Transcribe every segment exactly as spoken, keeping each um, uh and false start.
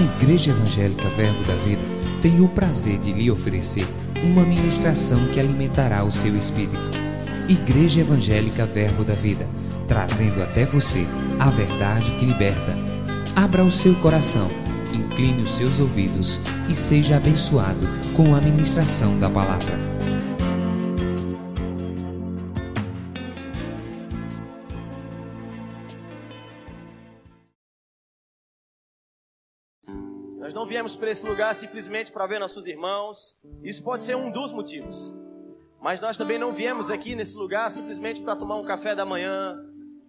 A Igreja Evangélica Verbo da Vida tem o prazer de lhe oferecer uma ministração que alimentará o seu espírito. Igreja Evangélica Verbo da Vida, trazendo até você a verdade que liberta. Abra o seu coração, incline os seus ouvidos e seja abençoado com a ministração da palavra. Nós não viemos para esse lugar simplesmente para ver nossos irmãos. Isso pode ser um dos motivos. Mas nós também não viemos aqui nesse lugar simplesmente para tomar um café da manhã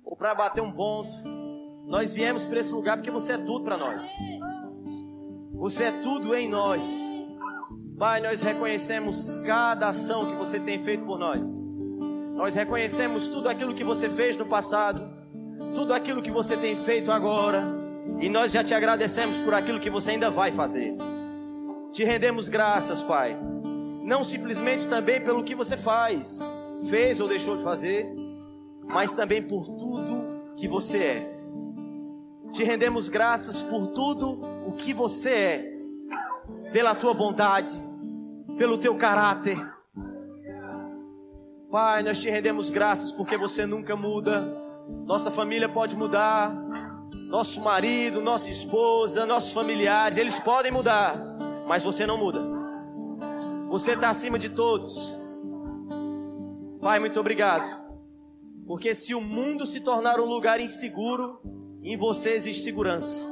ou para bater um ponto. Nós viemos para esse lugar porque você é tudo para nós. Você é tudo em nós. Pai, nós reconhecemos cada ação que você tem feito por nós. Nós reconhecemos tudo aquilo que você fez no passado, tudo aquilo que você tem feito agora. E nós já te agradecemos por aquilo que você ainda vai fazer. Te rendemos graças, Pai. Não simplesmente também pelo que você faz, fez ou deixou de fazer, mas também por tudo que você é. Te rendemos graças por tudo o que você é, pela tua bondade, pelo teu caráter. Pai, nós te rendemos graças porque você nunca muda. Nossa família pode mudar, nosso marido, nossa esposa, nossos familiares, eles podem mudar, mas você não muda. Você está acima de todos. Pai, muito obrigado. Porque se o mundo se tornar um lugar inseguro, em você existe segurança.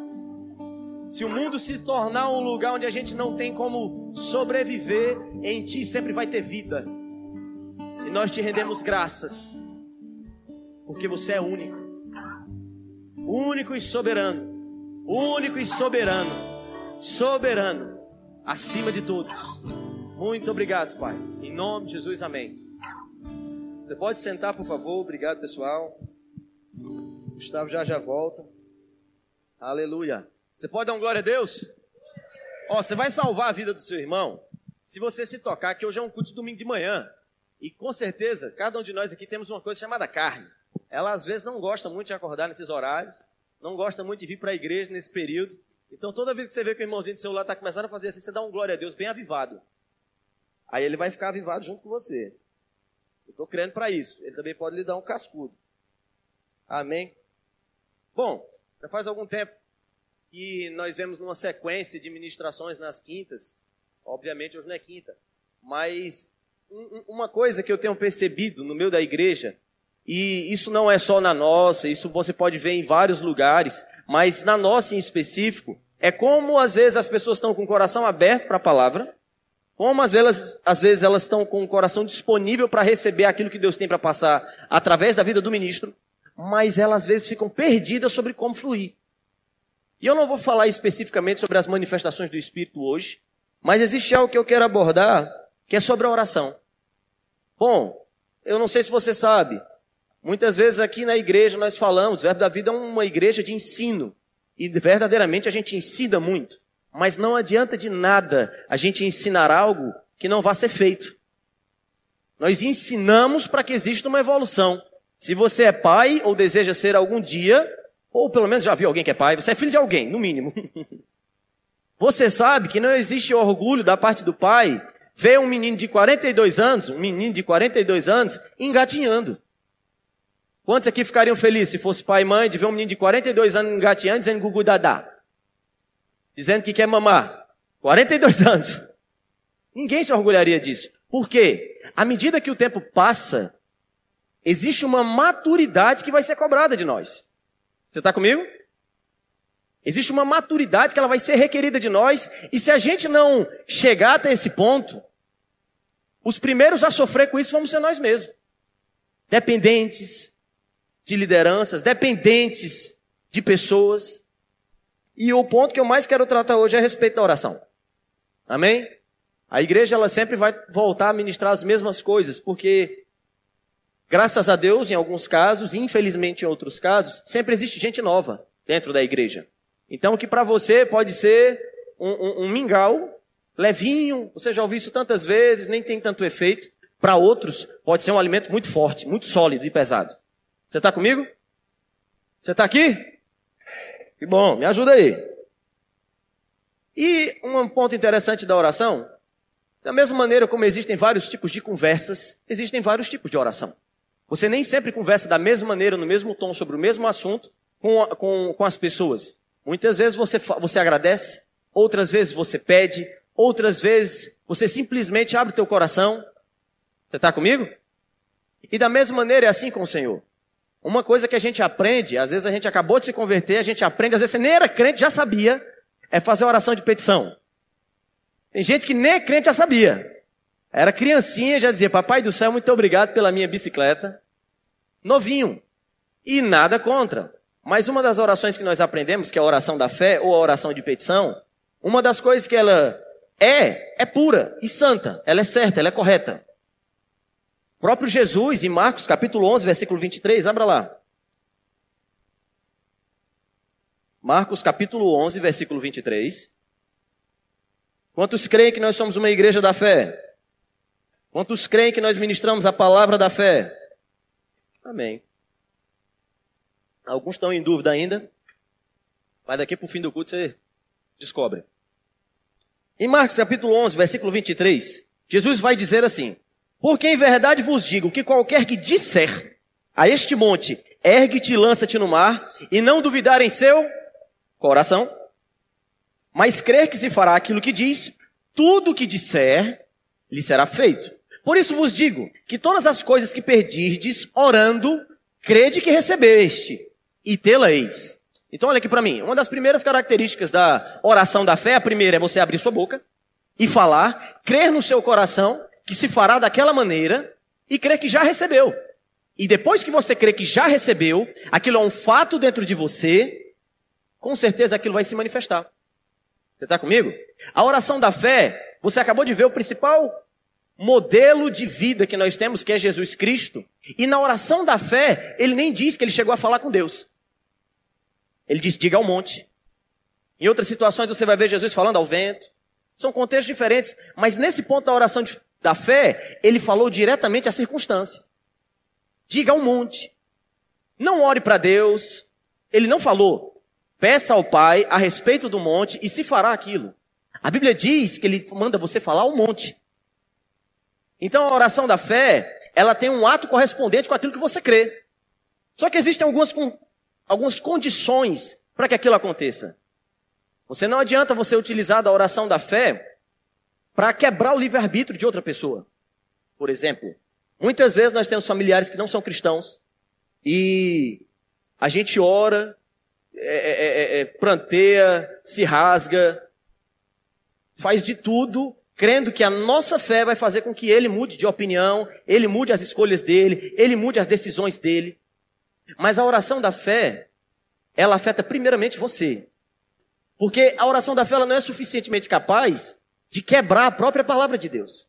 Se o mundo se tornar um lugar onde a gente não tem como sobreviver, em ti sempre vai ter vida. E nós te rendemos graças. Porque você é único. Único e soberano. Único e soberano. Soberano. Acima de todos. Muito obrigado, Pai. Em nome de Jesus, amém. Você pode sentar, por favor. Obrigado, pessoal. Gustavo já já volta. Aleluia. Você pode dar um glória a Deus? Ó, você vai salvar a vida do seu irmão se você se tocar, que hoje é um culto de domingo de manhã. E com certeza, cada um de nós aqui temos uma coisa chamada carne. Ela às vezes não gosta muito de acordar nesses horários, não gosta muito de vir para a igreja nesse período. Então toda vez que você vê que o irmãozinho do celular está começando a fazer assim, você dá um glória a Deus bem avivado. Aí ele vai ficar avivado junto com você. Eu estou crendo para isso. Ele também pode lhe dar um cascudo. Amém? Bom, já faz algum tempo que nós vemos numa sequência de ministrações nas quintas. Obviamente hoje não é quinta. Mas um, uma coisa que eu tenho percebido no meio da igreja, e isso não é só na nossa, isso você pode ver em vários lugares, mas na nossa em específico, é como às vezes as pessoas estão com o coração aberto para a palavra, como às vezes, às vezes elas estão com o coração disponível para receber aquilo que Deus tem para passar através da vida do ministro, mas elas às vezes ficam perdidas sobre como fluir. E eu não vou falar especificamente sobre as manifestações do Espírito hoje, mas existe algo que eu quero abordar, que é sobre a oração. Bom, eu não sei se você sabe, muitas vezes aqui na igreja nós falamos, o Verbo da Vida é uma igreja de ensino, e verdadeiramente a gente ensina muito. Mas não adianta de nada a gente ensinar algo que não vá ser feito. Nós ensinamos para que exista uma evolução. Se você é pai ou deseja ser algum dia, ou pelo menos já viu alguém que é pai, você é filho de alguém, no mínimo. Você sabe que não existe orgulho da parte do pai ver um menino de quarenta e dois anos, um menino de quarenta e dois anos, engatinhando. Quantos aqui ficariam felizes se fosse pai e mãe de ver um menino de quarenta e dois anos engatinhando dizendo gugu dadá? Dizendo que quer mamar, quarenta e dois anos. Ninguém se orgulharia disso. Por quê? À medida que o tempo passa, existe uma maturidade que vai ser cobrada de nós. Você está comigo? Existe uma maturidade que ela vai ser requerida de nós, e se a gente não chegar até esse ponto, os primeiros a sofrer com isso vamos ser nós mesmos. Dependentes de lideranças, dependentes de pessoas. E o ponto que eu mais quero tratar hoje é a respeito da oração. Amém? A igreja ela sempre vai voltar a ministrar as mesmas coisas, porque graças a Deus, em alguns casos, e infelizmente em outros casos, sempre existe gente nova dentro da igreja. Então o que para você pode ser um, um, um mingau, levinho, você já ouviu isso tantas vezes, nem tem tanto efeito. Para outros pode ser um alimento muito forte, muito sólido e pesado. Você está comigo? Você está aqui? Que bom, me ajuda aí. E um ponto interessante da oração, da mesma maneira como existem vários tipos de conversas, existem vários tipos de oração. Você nem sempre conversa da mesma maneira, no mesmo tom, sobre o mesmo assunto com, com, com as pessoas. Muitas vezes você, você agradece, outras vezes você pede, outras vezes você simplesmente abre o teu coração. Você está comigo? E da mesma maneira é assim com o Senhor. Uma coisa que a gente aprende, às vezes a gente acabou de se converter, a gente aprende, às vezes você nem era crente, já sabia, é fazer oração de petição. Tem gente que nem é crente, já sabia. Era criancinha, já dizia, papai do céu, muito obrigado pela minha bicicleta. Novinho. E nada contra. Mas uma das orações que nós aprendemos, que é a oração da fé ou a oração de petição, uma das coisas que ela é, é pura e santa. Ela é certa, ela é correta. O próprio Jesus, em Marcos, capítulo onze, versículo vinte e três, abra lá. Marcos, capítulo onze, versículo vinte e três. Quantos creem que nós somos uma igreja da fé? Quantos creem que nós ministramos a palavra da fé? Amém. Alguns estão em dúvida ainda, mas daqui para o fim do culto você descobre. Em Marcos capítulo onze, versículo vinte e três, Jesus vai dizer assim, porque em verdade vos digo que qualquer que disser a este monte, ergue-te e lança-te no mar, e não duvidar em seu coração, mas crer que se fará aquilo que diz, tudo o que disser lhe será feito. Por isso vos digo que todas as coisas que perdirdes orando, crede que recebeste e tê-la-eis. Então olha aqui para mim, uma das primeiras características da oração da fé, a primeira é você abrir sua boca e falar, crer no seu coração que se fará daquela maneira e crer que já recebeu. E depois que você crê que já recebeu, aquilo é um fato dentro de você, com certeza aquilo vai se manifestar. Você está comigo? A oração da fé... Você acabou de ver o principal modelo de vida que nós temos, que é Jesus Cristo. E na oração da fé, ele nem diz que ele chegou a falar com Deus. Ele diz, diga ao monte. Em outras situações você vai ver Jesus falando ao vento. São contextos diferentes. Mas nesse ponto da oração de, da fé, ele falou diretamente à circunstância. Diga ao monte. Não ore para Deus. Ele não falou. Peça ao Pai a respeito do monte e se fará aquilo. A Bíblia diz que ele manda você falar um monte. Então a oração da fé, ela tem um ato correspondente com aquilo que você crê. Só que existem algumas, algumas condições para que aquilo aconteça. Você não adianta você utilizar da oração da fé para quebrar o livre-arbítrio de outra pessoa. Por exemplo, muitas vezes nós temos familiares que não são cristãos e a gente ora, é, é, é, pranteia, se rasga, faz de tudo, crendo que a nossa fé vai fazer com que ele mude de opinião, ele mude as escolhas dele, ele mude as decisões dele. Mas a oração da fé, ela afeta primeiramente você. Porque a oração da fé ela não é suficientemente capaz de quebrar a própria palavra de Deus.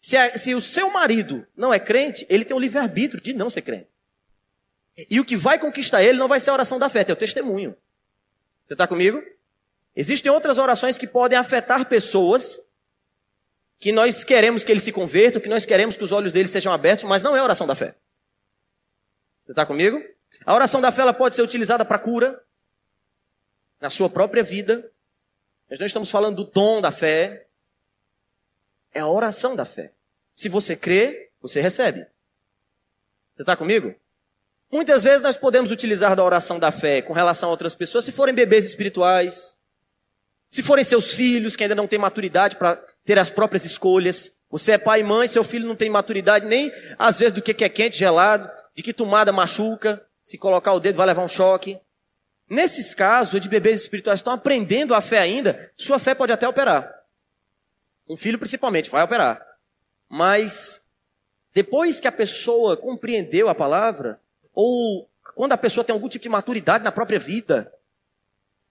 Se, a, se o seu marido não é crente, ele tem o livre-arbítrio de não ser crente. E o que vai conquistar ele não vai ser a oração da fé, é o testemunho. Você está comigo? Existem outras orações que podem afetar pessoas que nós queremos que eles se convertam, que nós queremos que os olhos deles sejam abertos, mas não é a oração da fé. Você está comigo? A oração da fé ela pode ser utilizada para cura, na sua própria vida. Nós não estamos falando do dom da fé. É a oração da fé. Se você crê, você recebe. Você está comigo? Muitas vezes nós podemos utilizar da oração da fé com relação a outras pessoas, se forem bebês espirituais, se forem seus filhos que ainda não têm maturidade para ter as próprias escolhas, você é pai e mãe, seu filho não tem maturidade nem às vezes do que é quente, gelado, de que tomada machuca, se colocar o dedo vai levar um choque. Nesses casos de bebês espirituais estão aprendendo a fé ainda, sua fé pode até operar. Um filho principalmente vai operar. Mas depois que a pessoa compreendeu a palavra, ou quando a pessoa tem algum tipo de maturidade na própria vida,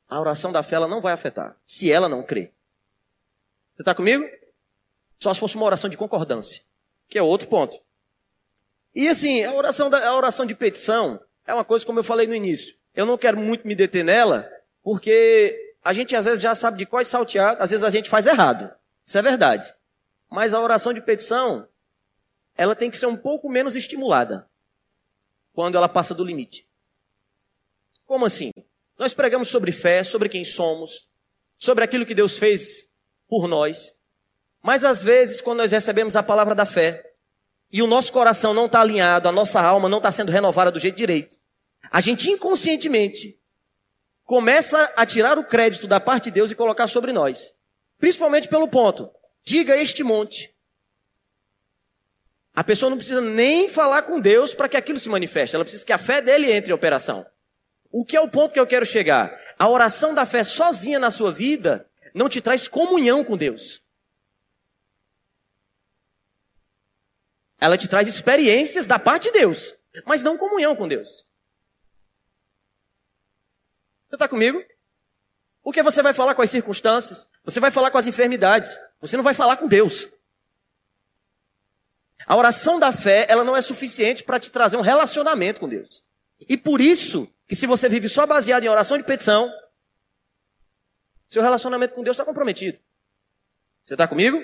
a oração da fé ela não vai afetar, se ela não crê. Você está comigo? Só se fosse uma oração de concordância, que é outro ponto. E assim, a oração, da, a oração de petição é uma coisa como eu falei no início. Eu não quero muito me deter nela, porque a gente às vezes já sabe de quais saltear, às vezes a gente faz errado. Isso é verdade. Mas a oração de petição, ela tem que ser um pouco menos estimulada quando ela passa do limite. Como assim? Nós pregamos sobre fé, sobre quem somos, sobre aquilo que Deus fez por nós. Mas às vezes, quando nós recebemos a palavra da fé e o nosso coração não está alinhado, a nossa alma não está sendo renovada do jeito direito, a gente inconscientemente começa a tirar o crédito da parte de Deus e colocar sobre nós. Principalmente pelo ponto, diga este monte. A pessoa não precisa nem falar com Deus para que aquilo se manifeste. Ela precisa que a fé dele entre em operação. O que é o ponto que eu quero chegar? A oração da fé sozinha na sua vida não te traz comunhão com Deus. Ela te traz experiências da parte de Deus, mas não comunhão com Deus. Você está comigo? Porque você vai falar com as circunstâncias, você vai falar com as enfermidades, você não vai falar com Deus. A oração da fé, ela não é suficiente para te trazer um relacionamento com Deus. E por isso que se você vive só baseado em oração de petição, seu relacionamento com Deus está comprometido. Você está comigo?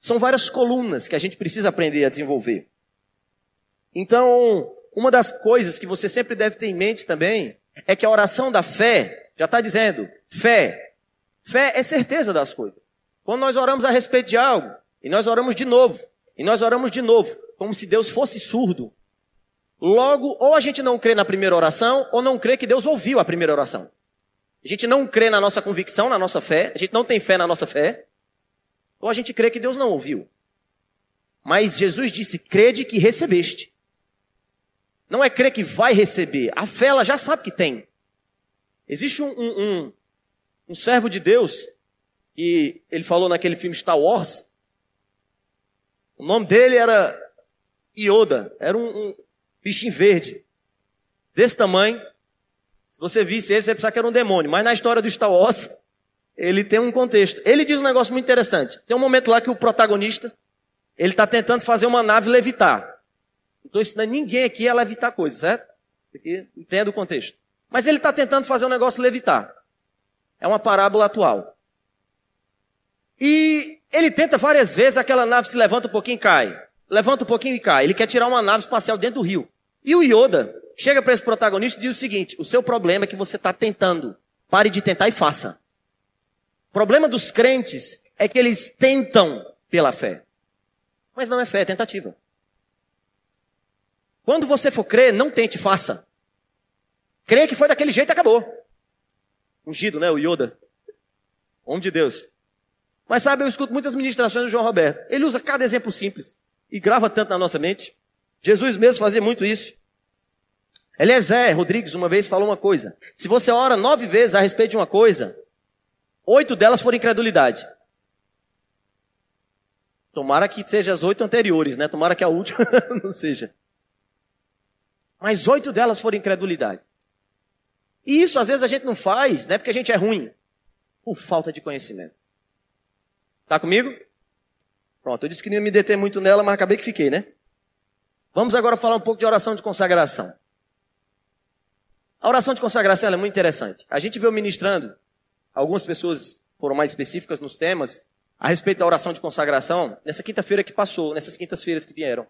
São várias colunas que a gente precisa aprender a desenvolver. Então, uma das coisas que você sempre deve ter em mente também é que a oração da fé, já está dizendo, fé. Fé é certeza das coisas. Quando nós oramos a respeito de algo, e nós oramos de novo, E nós oramos de novo, como se Deus fosse surdo. Logo, ou a gente não crê na primeira oração, ou não crê que Deus ouviu a primeira oração. A gente não crê na nossa convicção, na nossa fé, a gente não tem fé na nossa fé, ou a gente crê que Deus não ouviu. Mas Jesus disse, crede que recebeste. Não é crer que vai receber, a fé ela já sabe que tem. Existe um, um, um, um servo de Deus, e ele falou naquele filme Star Wars, o nome dele era Yoda, era um, um bichinho verde, desse tamanho. Se você visse ele, você ia pensar que era um demônio. Mas na história do Star Wars, ele tem um contexto. Ele diz um negócio muito interessante. Tem um momento lá que o protagonista, ele está tentando fazer uma nave levitar. Então, ensinando ninguém aqui a levitar coisas, certo? Porque entenda o contexto. Mas ele está tentando fazer um negócio levitar. É uma parábola atual. E ele tenta várias vezes, aquela nave se levanta um pouquinho e cai. Levanta um pouquinho e cai. Ele quer tirar uma nave espacial dentro do rio. E o Yoda chega para esse protagonista e diz o seguinte, o seu problema é que você está tentando. Pare de tentar e faça. O problema dos crentes é que eles tentam pela fé. Mas não é fé, é tentativa. Quando você for crer, não tente, faça. Crê que foi daquele jeito e acabou. Ungido, né, o Yoda? Homem de Deus. Mas sabe, eu escuto muitas ministrações do João Roberto. Ele usa cada exemplo simples e grava tanto na nossa mente. Jesus mesmo fazia muito isso. Eliezer Rodrigues uma vez falou uma coisa. Se você ora nove vezes a respeito de uma coisa, oito delas foram incredulidade. Tomara que seja as oito anteriores, né? Tomara que a última não seja. Mas oito delas foram incredulidade. E isso às vezes a gente não faz, né? Porque a gente é ruim. Por falta de conhecimento. Tá comigo? Pronto, eu disse que não ia me deter muito nela, mas acabei que fiquei, né? Vamos agora falar um pouco de oração de consagração. A oração de consagração ela é muito interessante. A gente veio ministrando, algumas pessoas foram mais específicas nos temas, a respeito da oração de consagração, nessa quinta-feira que passou, nessas quintas-feiras que vieram.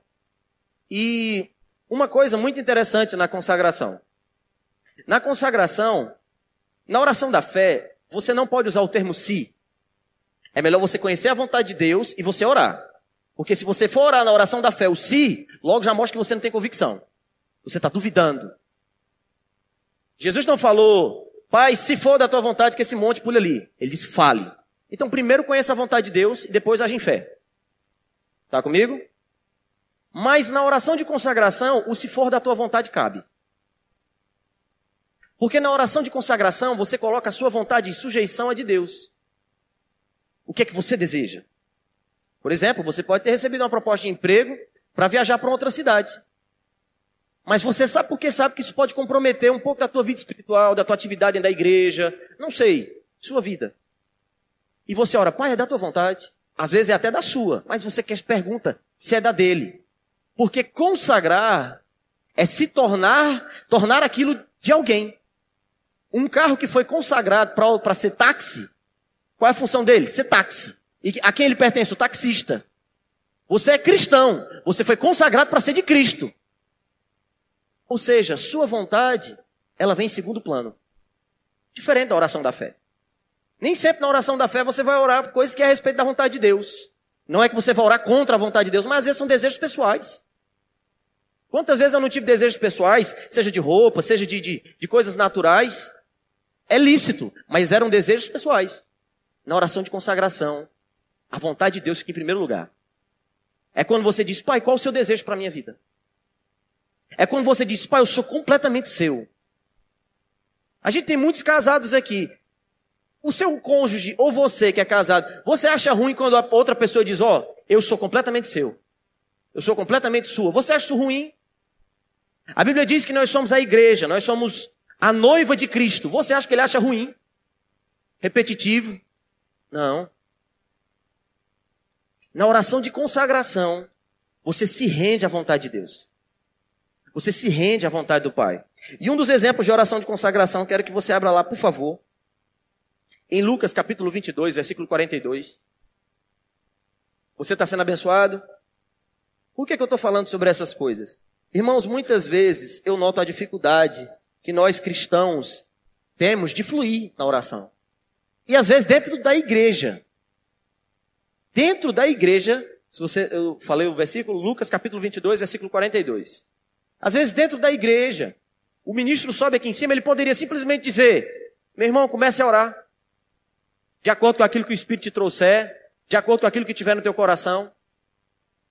E uma coisa muito interessante na consagração. Na consagração, na oração da fé, você não pode usar o termo si. É melhor você conhecer a vontade de Deus e você orar. Porque se você for orar na oração da fé, o si, logo já mostra que você não tem convicção. Você está duvidando. Jesus não falou, Pai, se for da tua vontade que esse monte pule ali. Ele disse, fale. Então primeiro conheça a vontade de Deus e depois age em fé. Está comigo? Mas na oração de consagração, o se for da tua vontade cabe. Porque na oração de consagração, você coloca a sua vontade em sujeição à de Deus. O que é que você deseja? Por exemplo, você pode ter recebido uma proposta de emprego para viajar para outra cidade. Mas você sabe porque sabe que isso pode comprometer um pouco da tua vida espiritual, da tua atividade dentro da igreja, não sei, sua vida. E você ora, Pai, é da tua vontade. Às vezes é até da sua, mas você quer pergunta se é da dele. Porque consagrar é se tornar, tornar aquilo de alguém. Um carro que foi consagrado para ser táxi, qual é a função dele? Ser táxi. E a quem ele pertence? O taxista. Você é cristão. Você foi consagrado para ser de Cristo. Ou seja, sua vontade, ela vem em segundo plano. Diferente da oração da fé. Nem sempre na oração da fé você vai orar por coisas que é a respeito da vontade de Deus. Não é que você vai orar contra a vontade de Deus, mas às vezes são desejos pessoais. Quantas vezes eu não tive desejos pessoais, seja de roupa, seja de, de, de coisas naturais? É lícito, mas eram desejos pessoais. Na oração de consagração, a vontade de Deus fica em primeiro lugar. É quando você diz, Pai, qual o seu desejo para a minha vida? É quando você diz, Pai, eu sou completamente seu. A gente tem muitos casados aqui. O seu cônjuge ou você que é casado, você acha ruim quando a outra pessoa diz, ó, oh, eu sou completamente seu. Eu sou completamente sua. Você acha isso ruim? A Bíblia diz que nós somos a igreja, nós somos a noiva de Cristo. Você acha que ele acha ruim? Repetitivo? Não. Na oração de consagração, você se rende à vontade de Deus. Você se rende à vontade do Pai. E um dos exemplos de oração de consagração, quero que você abra lá, por favor. Em Lucas, capítulo vinte e dois, versículo quarenta e dois. Você está sendo abençoado? Por que, que eu estou falando sobre essas coisas? Irmãos, muitas vezes eu noto a dificuldade que nós cristãos temos de fluir na oração. E às vezes dentro da igreja. Dentro da igreja, se você, eu falei o versículo, Lucas capítulo vinte e dois, versículo quarenta e dois. Às vezes dentro da igreja, o ministro sobe aqui em cima, ele poderia simplesmente dizer, meu irmão, comece a orar. De acordo com aquilo que o Espírito te trouxer, de acordo com aquilo que tiver no teu coração.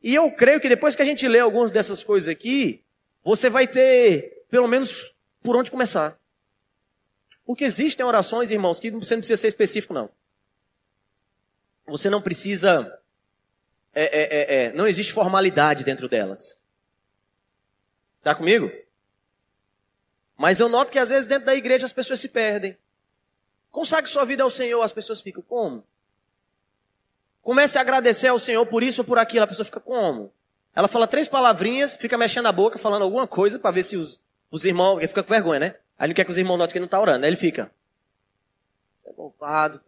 E eu creio que depois que a gente lê algumas dessas coisas aqui, você vai ter, pelo menos, por onde começar. Porque existem orações, irmãos, que você não precisa ser específico, não. Você não precisa... É, é, é, é, não existe formalidade dentro delas. Tá comigo? Mas eu noto que, às vezes, dentro da igreja as pessoas se perdem. Consagre sua vida ao Senhor, as pessoas ficam, como? Comece a agradecer ao Senhor por isso ou por aquilo. A pessoa fica como? Ela fala três palavrinhas, fica mexendo a boca, falando alguma coisa para ver se os, os irmãos... Ele fica com vergonha, né? Aí não quer que os irmãos notem que ele não está orando. Aí ele fica... É bombado.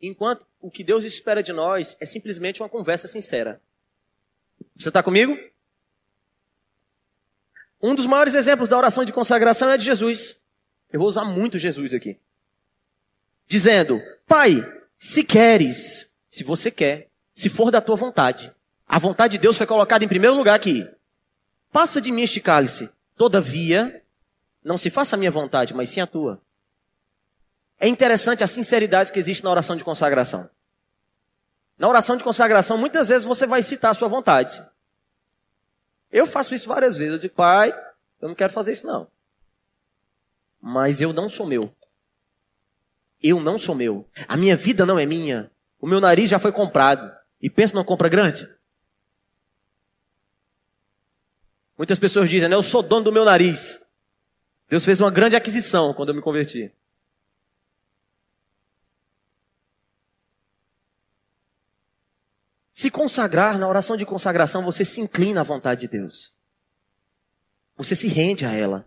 Enquanto o que Deus espera de nós é simplesmente uma conversa sincera. Você está comigo? Um dos maiores exemplos da oração de consagração é de Jesus. Eu vou usar muito Jesus aqui. Dizendo, Pai... Se queres, se você quer, se for da tua vontade. A vontade de Deus foi colocada em primeiro lugar aqui. Passa de mim este cálice. Todavia, não se faça a minha vontade, mas sim a tua. É interessante a sinceridade que existe na oração de consagração. Na oração de consagração, muitas vezes você vai citar a sua vontade. Eu faço isso várias vezes. Eu digo, Pai, eu não quero fazer isso não. Mas eu não sou meu. Eu não sou meu. A minha vida não é minha. O meu nariz já foi comprado. E pensa numa compra grande. Muitas pessoas dizem, né? Eu sou dono do meu nariz. Deus fez uma grande aquisição quando eu me converti. Se consagrar, na oração de consagração, você se inclina à vontade de Deus. Você se rende a ela.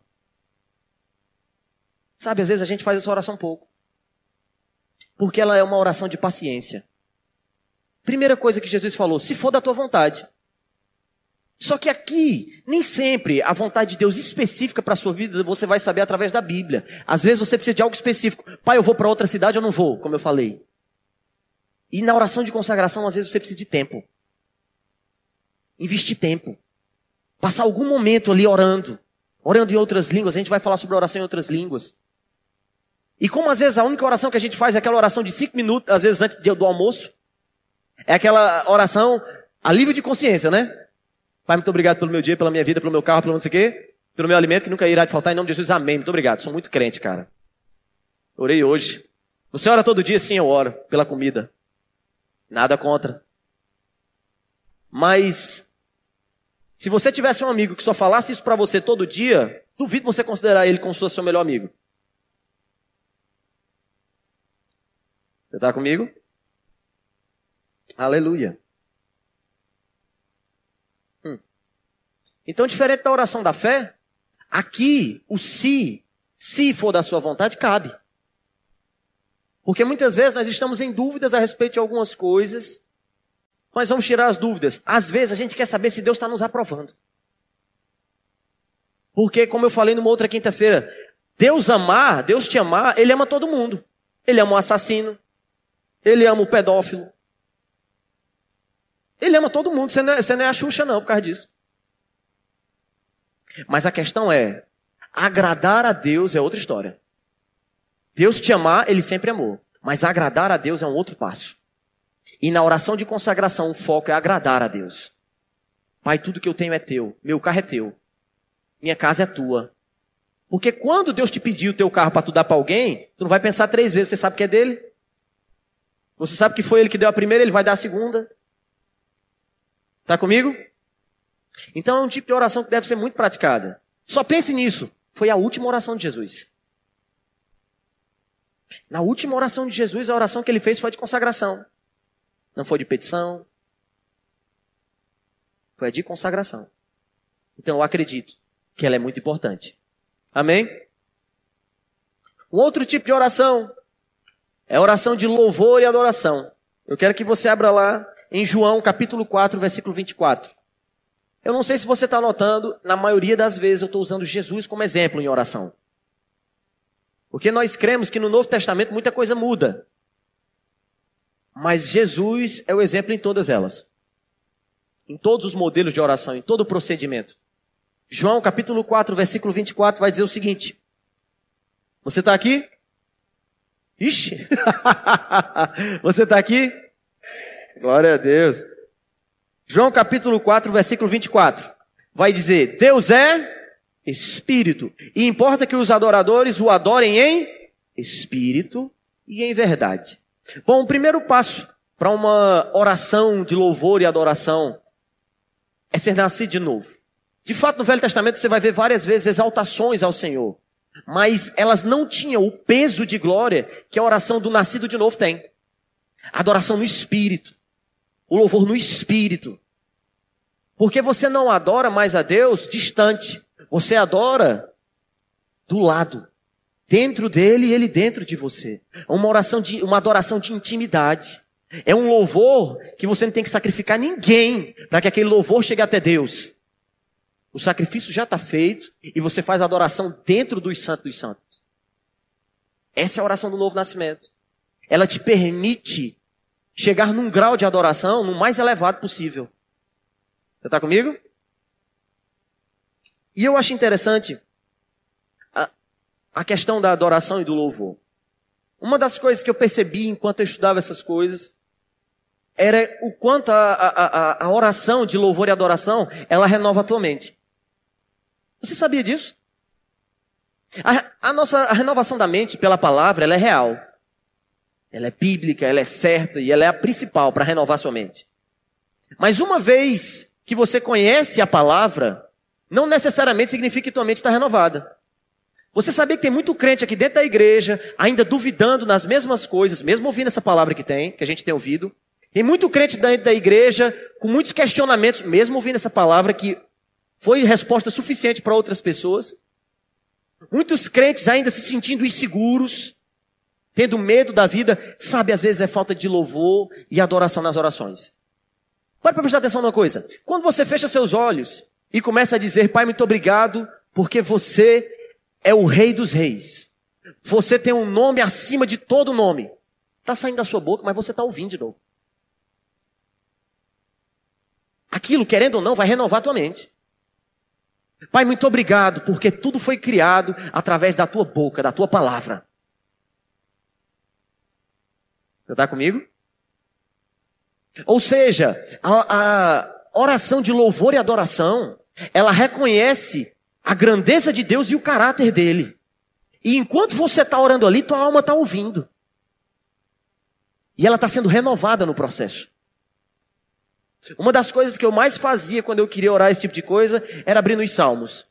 Sabe, às vezes a gente faz essa oração pouco. Porque ela é uma oração de paciência. Primeira coisa que Jesus falou, se for da tua vontade. Só que aqui, nem sempre a vontade de Deus específica para a sua vida você vai saber através da Bíblia. Às vezes você precisa de algo específico. Pai, eu vou para outra cidade ou não vou, como eu falei. E na oração de consagração, às vezes você precisa de tempo. Investir tempo. Passar algum momento ali orando. Orando em outras línguas. A gente vai falar sobre oração em outras línguas. E como às vezes a única oração que a gente faz é aquela oração de cinco minutos, às vezes antes do almoço, é aquela oração alívio de consciência, né? Pai, muito obrigado pelo meu dia, pela minha vida, pelo meu carro, pelo não sei o quê, pelo meu alimento que nunca irá te faltar, em nome de Jesus, amém, muito obrigado. Sou muito crente, cara. Orei hoje. Você ora todo dia? Sim, eu oro pela comida. Nada contra. Mas, se você tivesse um amigo que só falasse isso pra você todo dia, duvido você considerar ele como se fosse seu melhor amigo. Você está comigo? Aleluia. Hum. Então, diferente da oração da fé, aqui o se, se for da sua vontade, cabe. Porque muitas vezes nós estamos em dúvidas a respeito de algumas coisas, mas vamos tirar as dúvidas. Às vezes a gente quer saber se Deus está nos aprovando. Porque, como eu falei numa outra quinta-feira, Deus amar, Deus te amar, Ele ama todo mundo. Ele ama o assassino. Ele ama o pedófilo. Ele ama todo mundo. Você não é, você não é a Xuxa, não, por causa disso. Mas a questão é, agradar a Deus é outra história. Deus te amar, Ele sempre amou. Mas agradar a Deus é um outro passo. E na oração de consagração, o foco é agradar a Deus. Pai, tudo que eu tenho é teu. Meu carro é teu. Minha casa é tua. Porque quando Deus te pedir o teu carro para tu dar para alguém, tu não vai pensar três vezes. Você sabe que é dele. Você sabe que foi ele que deu a primeira, ele vai dar a segunda. Tá comigo? Então é um tipo de oração que deve ser muito praticada. Só pense nisso. Foi a última oração de Jesus. Na última oração de Jesus, a oração que ele fez foi de consagração. Não foi de petição. Foi a de consagração. Então eu acredito que ela é muito importante. Amém? Um outro tipo de oração é a oração de louvor e adoração. Eu quero que você abra lá em João capítulo quatro, versículo vinte e quatro. Eu não sei se você está notando, na maioria das vezes eu estou usando Jesus como exemplo em oração. Porque nós cremos que no Novo Testamento muita coisa muda. Mas Jesus é o exemplo em todas elas. Em todos os modelos de oração, em todo o procedimento. João capítulo quatro, versículo vinte e quatro vai dizer o seguinte. Você está aqui? Ixi! Você está aqui? Glória a Deus. João capítulo quatro, versículo vinte e quatro, vai dizer, Deus é Espírito, e importa que os adoradores o adorem em Espírito e em verdade. Bom, o primeiro passo para uma oração de louvor e adoração é ser nascido de novo. De fato, no Velho Testamento você vai ver várias vezes exaltações ao Senhor, mas elas não tinham o peso de glória que a oração do nascido de novo tem. A adoração no Espírito. O louvor no Espírito. Porque você não adora mais a Deus distante. Você adora do lado. Dentro dele e ele dentro de você. É uma oração de, uma adoração de intimidade. É um louvor que você não tem que sacrificar ninguém para que aquele louvor chegue até Deus. O sacrifício já está feito e você faz a adoração dentro dos santos dos santos. Essa é a oração do novo nascimento. Ela te permite chegar num grau de adoração no mais elevado possível. Você está comigo? E eu acho interessante a, a questão da adoração e do louvor. Uma das coisas que eu percebi enquanto eu estudava essas coisas era o quanto a, a, a, a oração de louvor e adoração, ela renova a tua mente. Você sabia disso? A, a nossa a renovação da mente pela palavra, ela é real. Ela é bíblica, ela é certa e ela é a principal para renovar sua mente. Mas uma vez que você conhece a palavra, não necessariamente significa que tua mente está renovada. Você sabia que tem muito crente aqui dentro da igreja, ainda duvidando nas mesmas coisas, mesmo ouvindo essa palavra que tem, que a gente tem ouvido. Tem muito crente dentro da igreja, com muitos questionamentos, mesmo ouvindo essa palavra que foi resposta suficiente para outras pessoas. Muitos crentes ainda se sentindo inseguros, tendo medo da vida, sabe, às vezes é falta de louvor e adoração nas orações. Pare para prestar atenção numa coisa. Quando você fecha seus olhos e começa a dizer, Pai, muito obrigado, porque você é o Rei dos Reis. Você tem um nome acima de todo nome. Está saindo da sua boca, mas você está ouvindo de novo. Aquilo, querendo ou não, vai renovar a tua mente. Pai, muito obrigado, porque tudo foi criado através da tua boca, da tua palavra. Você está comigo? Ou seja, a, a oração de louvor e adoração, ela reconhece a grandeza de Deus e o caráter dele. E enquanto você está orando ali, tua alma está ouvindo. E ela está sendo renovada no processo. Uma das coisas que eu mais fazia quando eu queria orar esse tipo de coisa, era abrir nos Salmos.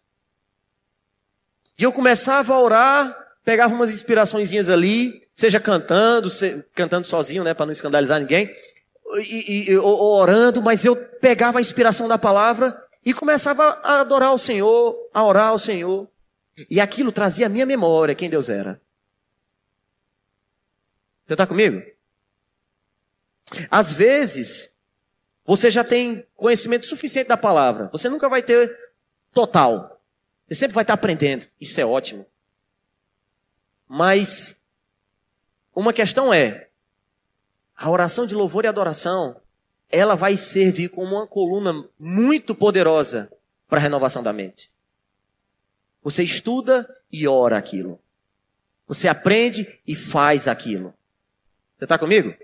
E eu começava a orar, pegava umas inspiraçõezinhas ali, seja cantando, se, cantando sozinho, né, para não escandalizar ninguém, e, e, ou orando, mas eu pegava a inspiração da palavra e começava a adorar o Senhor, a orar ao Senhor. E aquilo trazia à minha memória quem Deus era. Você está comigo? Às vezes, você já tem conhecimento suficiente da palavra. Você nunca vai ter total. Você sempre vai estar aprendendo. Isso é ótimo. Mas Uma questão é, a oração de louvor e adoração, ela vai servir como uma coluna muito poderosa para a renovação da mente. Você estuda e ora aquilo. Você aprende e faz aquilo. Você está comigo?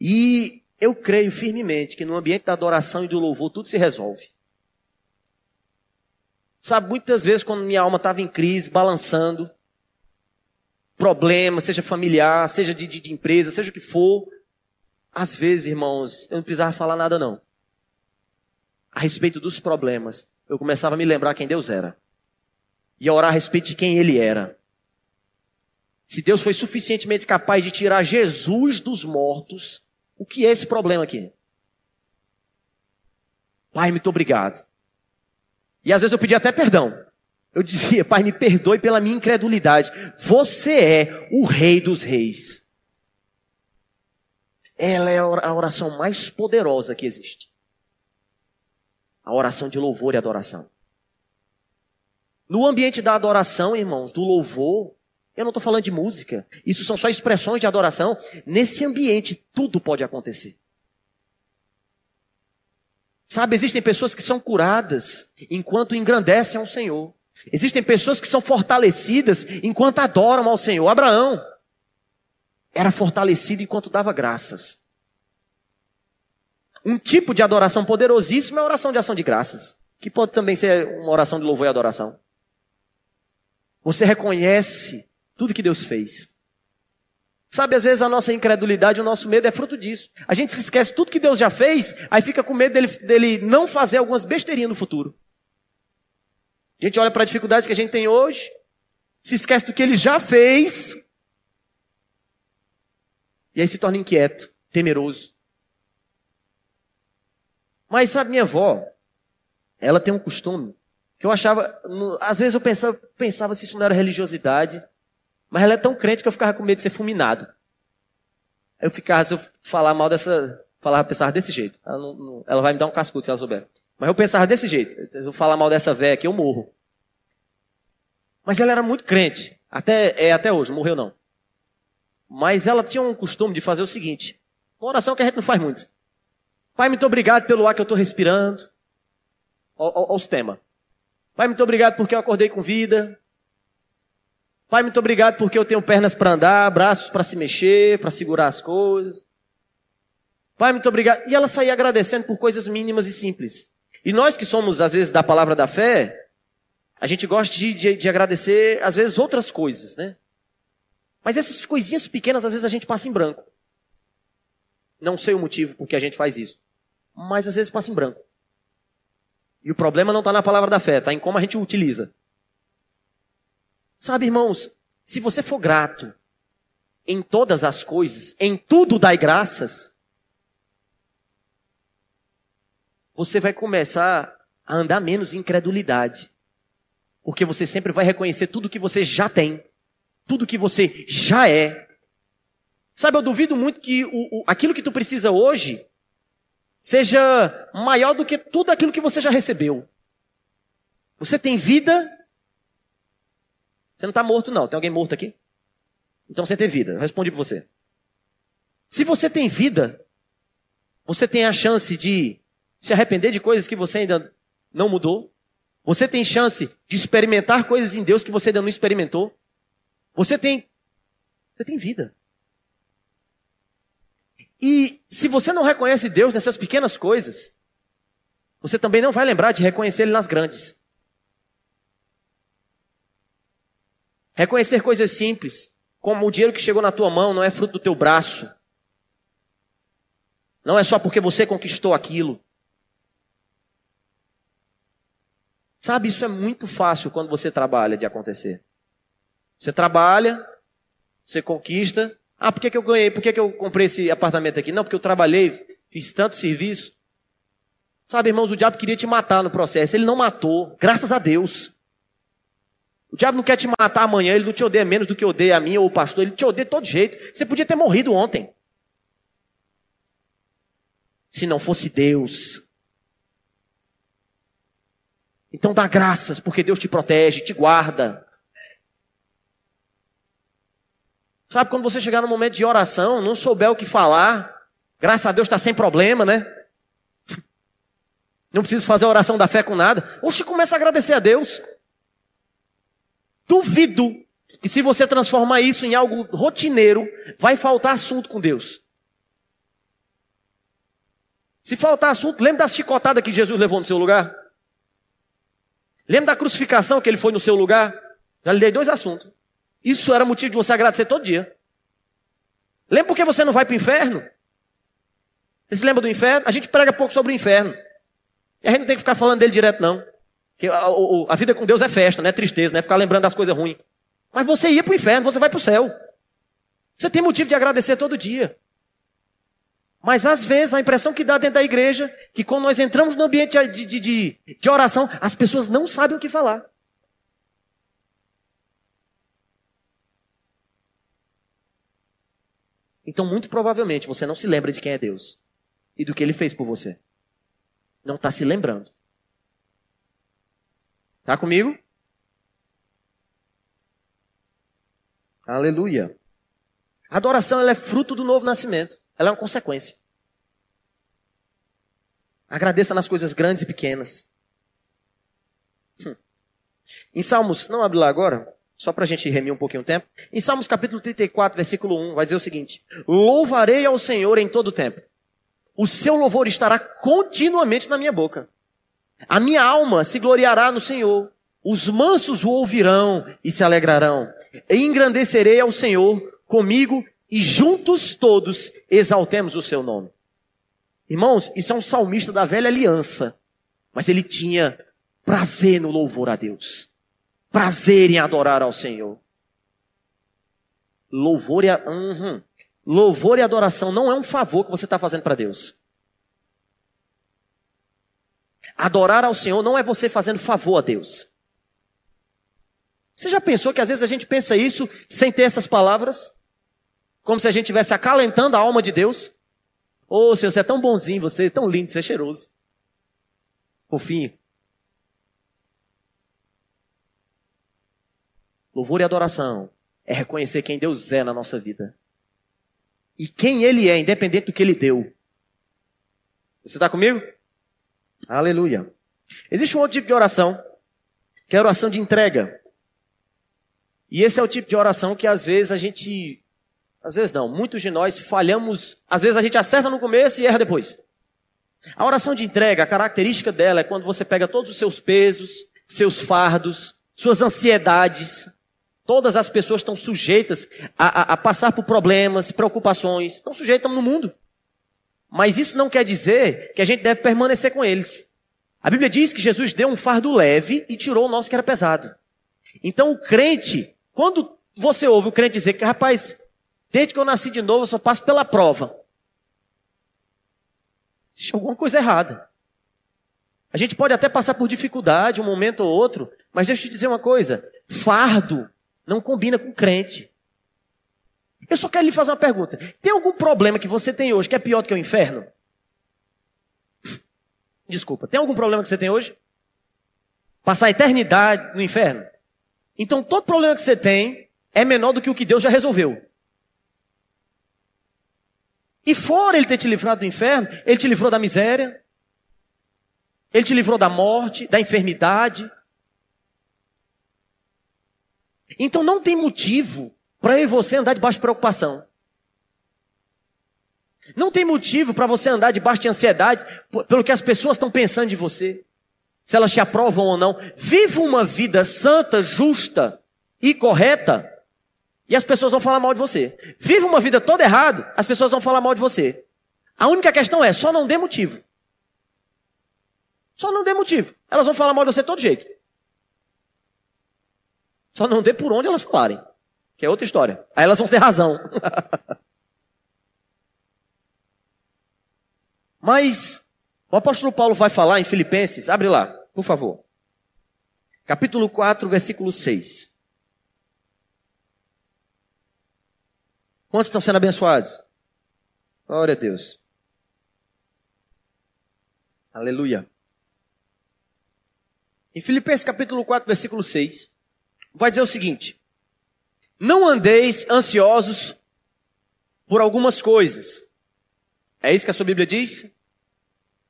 E eu creio firmemente que no ambiente da adoração e do louvor tudo se resolve. Sabe, muitas vezes quando minha alma estava em crise, balançando, problema, seja familiar, seja de, de, de empresa, seja o que for, às vezes, irmãos, eu não precisava falar nada não. A respeito dos problemas, eu começava a me lembrar quem Deus era. E a orar a respeito de quem Ele era. Se Deus foi suficientemente capaz de tirar Jesus dos mortos, o que é esse problema aqui? Pai, muito obrigado. E às vezes eu pedia até perdão. Eu dizia, Pai, me perdoe pela minha incredulidade. Você é o Rei dos Reis. Ela é a oração mais poderosa que existe. A oração de louvor e adoração. No ambiente da adoração, irmãos, do louvor, eu não estou falando de música. Isso são só expressões de adoração. Nesse ambiente, tudo pode acontecer. Sabe, existem pessoas que são curadas enquanto engrandecem ao Senhor. Existem pessoas que são fortalecidas enquanto adoram ao Senhor. Abraão era fortalecido enquanto dava graças. Um tipo de adoração poderosíssima é a oração de ação de graças, que pode também ser uma oração de louvor e adoração. Você reconhece tudo que Deus fez. Sabe, às vezes a nossa incredulidade, o nosso medo é fruto disso. A gente se esquece tudo que Deus já fez, aí fica com medo dele, dele não fazer algumas besteirinhas no futuro. A gente olha para a dificuldade que a gente tem hoje, se esquece do que Ele já fez, e aí se torna inquieto, temeroso. Mas sabe, minha avó, ela tem um costume que eu achava, às vezes eu pensava, pensava se isso não era religiosidade, mas ela é tão crente que eu ficava com medo de ser fulminado. Eu ficava, se eu falar mal dessa... Falava, pensava desse jeito. Ela, não, não, ela vai me dar um cascudo se ela souber. Mas eu pensava desse jeito. Se eu falar mal dessa véia aqui, eu morro. Mas ela era muito crente. Até, é, até hoje, não morreu não. Mas ela tinha um costume de fazer o seguinte. Uma oração que a gente não faz muito. Pai, muito obrigado pelo ar que eu estou respirando. Olha os temas. Pai, muito obrigado porque eu acordei com vida. Pai, muito obrigado porque eu tenho pernas para andar, braços para se mexer, para segurar as coisas. Pai, muito obrigado. E ela saía agradecendo por coisas mínimas e simples. E nós que somos, às vezes, da palavra da fé, a gente gosta de, de, de agradecer, às vezes, outras coisas, né? Mas essas coisinhas pequenas, às vezes, a gente passa em branco. Não sei o motivo porque a gente faz isso. Mas, às vezes, passa em branco. E o problema não está na palavra da fé, está em como a gente utiliza. Sabe, irmãos, se você for grato em todas as coisas, em tudo dai graças, você vai começar a andar menos em incredulidade. Porque você sempre vai reconhecer tudo que você já tem, tudo que você já é. Sabe, eu duvido muito que o, o, aquilo que tu precisa hoje seja maior do que tudo aquilo que você já recebeu. Você tem vida... Você não está morto, não. Tem alguém morto aqui? Então você tem vida. Eu respondi para você. Se você tem vida, você tem a chance de se arrepender de coisas que você ainda não mudou. Você tem chance de experimentar coisas em Deus que você ainda não experimentou. Você tem... Você tem vida. E se você não reconhece Deus nessas pequenas coisas, você também não vai lembrar de reconhecer Ele nas grandes. Reconhecer coisas simples, como o dinheiro que chegou na tua mão não é fruto do teu braço. Não é só porque você conquistou aquilo. Sabe, isso é muito fácil quando você trabalha de acontecer. Você trabalha, você conquista. Ah, por que, que eu ganhei? Por que, que eu comprei esse apartamento aqui? Não, porque eu trabalhei, fiz tanto serviço. Sabe, irmãos, o diabo queria te matar no processo. Ele não matou, graças a Deus. O diabo não quer te matar amanhã, ele não te odeia menos do que odeia a mim ou o pastor, ele te odeia de todo jeito. Você podia ter morrido ontem. Se não fosse Deus. Então dá graças, porque Deus te protege, te guarda. Sabe, quando você chegar no momento de oração, não souber o que falar, graças a Deus está sem problema, né? Não precisa fazer a oração da fé com nada. Oxe, começa a agradecer a Deus. Duvido que se você transformar isso em algo rotineiro, vai faltar assunto com Deus. Se faltar assunto, lembra da chicotada que Jesus levou no seu lugar? Lembra da crucificação que ele foi no seu lugar? Já lhe dei dois assuntos. Isso era motivo de você agradecer todo dia. Lembra por que você não vai para o inferno? Você se lembra do inferno? A gente prega pouco sobre o inferno. E a gente não tem que ficar falando dele direto, não. Porque a, a, a vida com Deus é festa, né? Tristeza, né? Ficar lembrando das coisas ruins. Mas você ia para o inferno, você vai para o céu. Você tem motivo de agradecer todo dia. Mas às vezes a impressão que dá dentro da igreja, que quando nós entramos no ambiente de, de, de, de oração, as pessoas não sabem o que falar. Então muito provavelmente você não se lembra de quem é Deus e do que ele fez por você. Não está se lembrando. Está comigo? Aleluia. A adoração ela é fruto do novo nascimento. Ela é uma consequência. Agradeça nas coisas grandes e pequenas. Hum. Em Salmos, não abre lá agora, só para a gente remir um pouquinho o tempo. Em Salmos capítulo trinta e quatro, versículo um, vai dizer o seguinte. Louvarei ao Senhor em todo o tempo. O seu louvor estará continuamente na minha boca. A minha alma se gloriará no Senhor. Os mansos o ouvirão e se alegrarão. E engrandecerei ao Senhor comigo e juntos todos exaltemos o seu nome. Irmãos, isso é um salmista da velha aliança. Mas ele tinha prazer no louvor a Deus. Prazer em adorar ao Senhor. Louvor e, a... uhum. louvor e adoração não é um favor que você está fazendo para Deus. Adorar ao Senhor não é você fazendo favor a Deus. Você já pensou que às vezes a gente pensa isso sem ter essas palavras? Como se a gente estivesse acalentando a alma de Deus. Ô, Senhor, você é tão bonzinho, você é tão lindo, você é cheiroso. Fofinho. Louvor e adoração é reconhecer quem Deus é na nossa vida. E quem Ele é, independente do que Ele deu. Você está comigo? Aleluia. Existe um outro tipo de oração, que é a oração de entrega. E esse é o tipo de oração que às vezes a gente... Às vezes não, muitos de nós falhamos, às vezes a gente acerta no começo e erra depois. A oração de entrega, a característica dela é quando você pega todos os seus pesos, seus fardos, suas ansiedades. Todas as pessoas estão sujeitas a, a, a passar por problemas, preocupações, estão sujeitas no mundo. Mas isso não quer dizer que a gente deve permanecer com eles. A Bíblia diz que Jesus deu um fardo leve e tirou o nosso que era pesado. Então o crente, quando você ouve o crente dizer que, rapaz... Desde que eu nasci de novo, eu só passo pela prova. Existe alguma coisa errada. A gente pode até passar por dificuldade, um momento ou outro, mas deixa eu te dizer uma coisa. Fardo não combina com crente. Eu só quero lhe fazer uma pergunta. Tem algum problema que você tem hoje que é pior do que o inferno? Desculpa. Tem algum problema que você tem hoje? Passar a eternidade no inferno? Então, todo problema que você tem é menor do que o que Deus já resolveu. E fora ele ter te livrado do inferno, ele te livrou da miséria, ele te livrou da morte, da enfermidade. Então não tem motivo para eu e você andar debaixo de preocupação. Não tem motivo para você andar debaixo de ansiedade pelo que as pessoas estão pensando de você, se elas te aprovam ou não. Viva uma vida santa, justa e correta. E as pessoas vão falar mal de você. Viva uma vida toda errada, as pessoas vão falar mal de você. A única questão é, só não dê motivo. Só não dê motivo. Elas vão falar mal de você de todo jeito. Só não dê por onde elas falarem. Que é outra história. Aí elas vão ter razão. Mas o apóstolo Paulo vai falar em Filipenses, abre lá, por favor. Capítulo quatro, versículo seis. Quantos estão sendo abençoados? Glória a Deus. Aleluia. Em Filipenses capítulo quatro, versículo seis, vai dizer o seguinte. Não andeis ansiosos por algumas coisas. É isso que a sua Bíblia diz?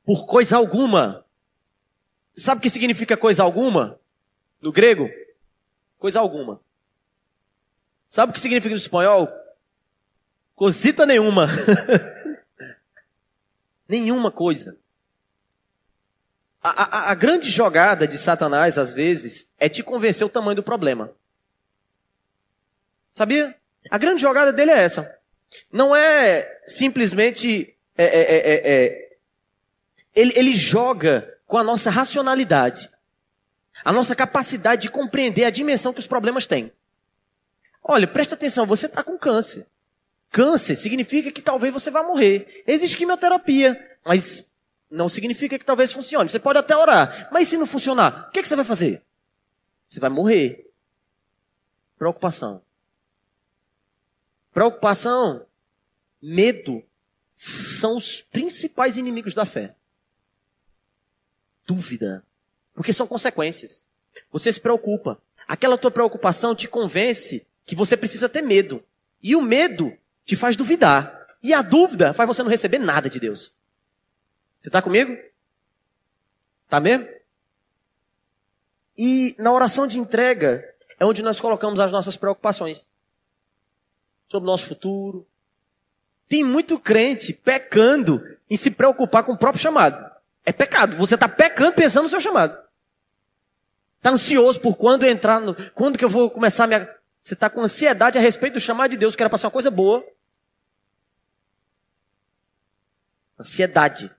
Por coisa alguma. Sabe o que significa coisa alguma? No grego? Coisa alguma. Sabe o que significa no espanhol? Cosita nenhuma. Nenhuma coisa. A, a, a grande jogada de Satanás, às vezes, é te convencer o tamanho do problema. Sabia? A grande jogada dele é essa. Não é simplesmente... É, é, é, é, ele, ele joga com a nossa racionalidade. A nossa capacidade de compreender a dimensão que os problemas têm. Olha, presta atenção, você está com câncer. Câncer significa que talvez você vá morrer. Existe quimioterapia, mas não significa que talvez funcione. Você pode até orar, mas se não funcionar, o que, é que você vai fazer? Você vai morrer. Preocupação. Preocupação, medo, são os principais inimigos da fé. Dúvida, porque são consequências. Você se preocupa. Aquela tua preocupação te convence que você precisa ter medo. E o medo te faz duvidar. E a dúvida faz você não receber nada de Deus. Você está comigo? Está mesmo? E na oração de entrega é onde nós colocamos as nossas preocupações. Sobre o nosso futuro. Tem muito crente pecando em se preocupar com o próprio chamado. É pecado. Você está pecando pensando no seu chamado. Está ansioso por quando eu entrar no... Quando que eu vou começar a minha... Você está com ansiedade a respeito do chamado de Deus, que era para ser uma coisa boa. Ansiedade.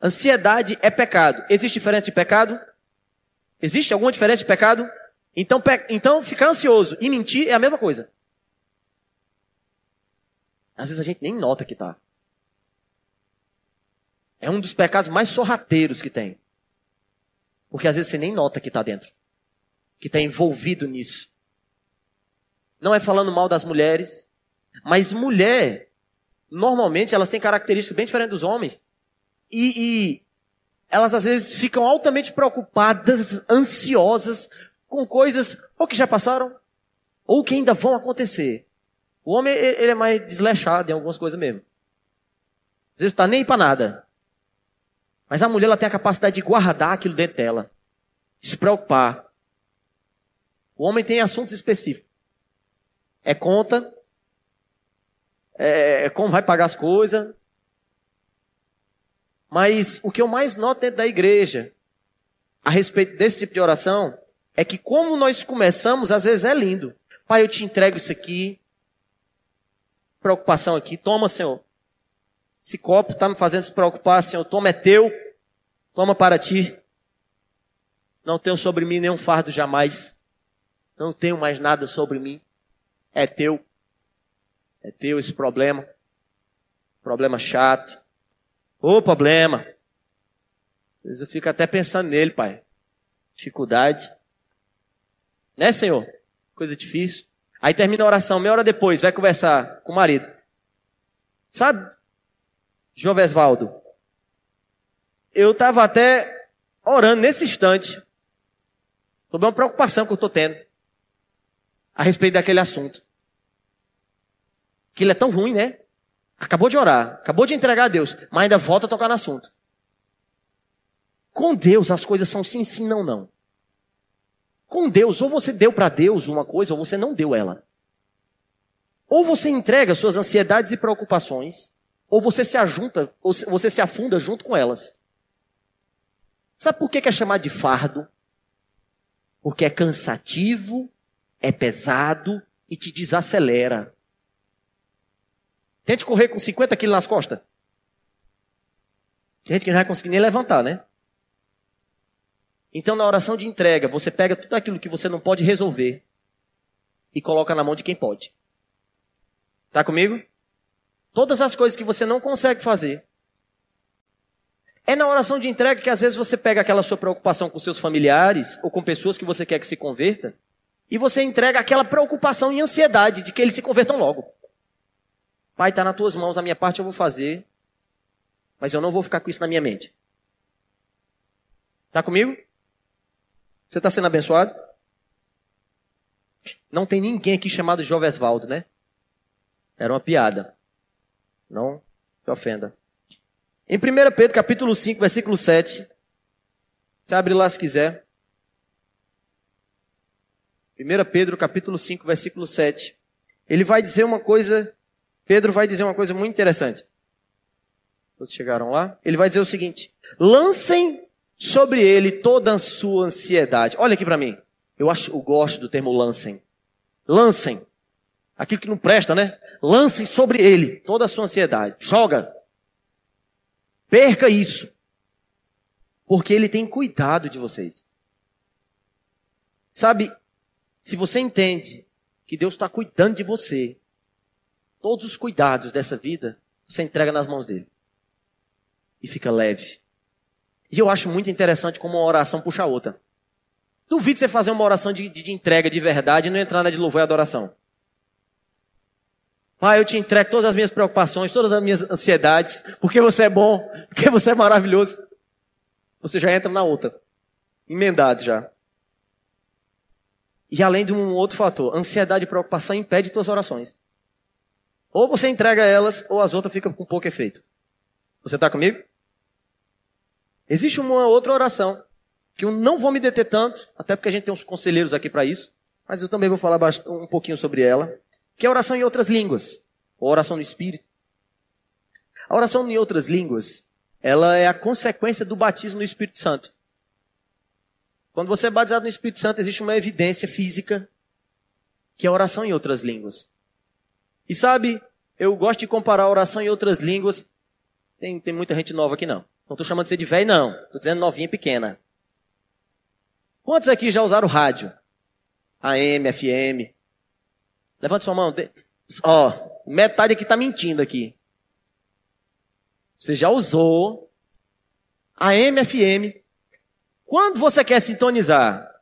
Ansiedade é pecado. Existe diferença de pecado? Existe alguma diferença de pecado? Então, pe... então ficar ansioso e mentir é a mesma coisa. Às vezes a gente nem nota que está. É um dos pecados mais sorrateiros que tem. Porque às vezes você nem nota que está dentro. Que está envolvido nisso. Não é falando mal das mulheres, mas mulher, normalmente, elas têm características bem diferentes dos homens. E, e elas, às vezes, ficam altamente preocupadas, ansiosas, com coisas ou que já passaram, ou que ainda vão acontecer. O homem, ele é mais desleixado em algumas coisas mesmo. Às vezes, está nem para nada. Mas a mulher, ela tem a capacidade de guardar aquilo dentro dela. De se preocupar. O homem tem assuntos específicos. É conta, é como vai pagar as coisas. Mas o que eu mais noto dentro da igreja, a respeito desse tipo de oração, é que como nós começamos, às vezes é lindo. Pai, eu te entrego isso aqui, preocupação aqui, toma, Senhor. Esse copo está me fazendo se preocupar, Senhor, toma, é teu, toma para ti. Não tenho sobre mim nenhum fardo jamais, não tenho mais nada sobre mim. É teu, é teu esse problema, problema chato, ô problema, às vezes eu fico até pensando nele, pai, dificuldade, né, Senhor, coisa difícil. Aí termina a oração, meia hora depois, vai conversar com o marido, sabe, João Vesvaldo, eu estava até orando nesse instante, sobre uma preocupação que eu estou tendo, a respeito daquele assunto. Que ele é tão ruim, né? Acabou de orar, acabou de entregar a Deus, mas ainda volta a tocar no assunto. Com Deus as coisas são sim, sim, não, não. Com Deus, ou você deu para Deus uma coisa, ou você não deu ela. Ou você entrega suas ansiedades e preocupações, ou você se ajunta, ou você se afunda junto com elas. Sabe por que é chamado de fardo? Porque é cansativo, é pesado e te desacelera. Tente correr com cinquenta quilos nas costas. Tem gente que não vai conseguir nem levantar, né? Então, na oração de entrega, você pega tudo aquilo que você não pode resolver e coloca na mão de quem pode. Tá comigo? Todas as coisas que você não consegue fazer. É na oração de entrega que às vezes você pega aquela sua preocupação com seus familiares ou com pessoas que você quer que se converta. E você entrega aquela preocupação e ansiedade de que eles se convertam logo. Pai, está nas tuas mãos, a minha parte eu vou fazer, mas eu não vou ficar com isso na minha mente. Está comigo? Você está sendo abençoado? Não tem ninguém aqui chamado Jovem Osvaldo, né? Era uma piada. Não se ofenda. Em Primeiro Pedro, capítulo cinco, versículo sete. Você abre lá se quiser. Primeiro Pedro, capítulo cinco, versículo sete. Ele vai dizer uma coisa... Pedro vai dizer uma coisa muito interessante. Todos chegaram lá? Ele vai dizer o seguinte. Lancem sobre ele toda a sua ansiedade. Olha aqui para mim. Eu, acho, eu gosto do termo lancem. Lancem. Aquilo que não presta, né? Lancem sobre ele toda a sua ansiedade. Joga. Perca isso. Porque ele tem cuidado de vocês. Sabe, se você entende que Deus está cuidando de você, todos os cuidados dessa vida, você entrega nas mãos dele. E fica leve. E eu acho muito interessante como uma oração puxa a outra. Duvido você fazer uma oração de, de, de entrega de verdade e não entrar na de louvor e adoração. Pai, eu te entrego todas as minhas preocupações, todas as minhas ansiedades, porque você é bom, porque você é maravilhoso. Você já entra na outra. Emendado já. E além de um outro fator, ansiedade e preocupação impedem suas orações. Ou você entrega elas, ou as outras ficam com pouco efeito. Você está comigo? Existe uma outra oração, que eu não vou me deter tanto, até porque a gente tem uns conselheiros aqui para isso, mas eu também vou falar um pouquinho sobre ela, que é a oração em outras línguas, ou a oração no Espírito. A oração em outras línguas, ela é a consequência do batismo no Espírito Santo. Quando você é batizado no Espírito Santo, existe uma evidência física, que é a oração em outras línguas. E sabe, eu gosto de comparar a oração em outras línguas. Tem, tem muita gente nova aqui, não. Não estou chamando você de velho, não. Estou dizendo novinha pequena. Quantos aqui já usaram rádio? A M, F M. Levanta sua mão. Ó, metade aqui está mentindo aqui. Você já usou A M, F M. Quando você quer sintonizar,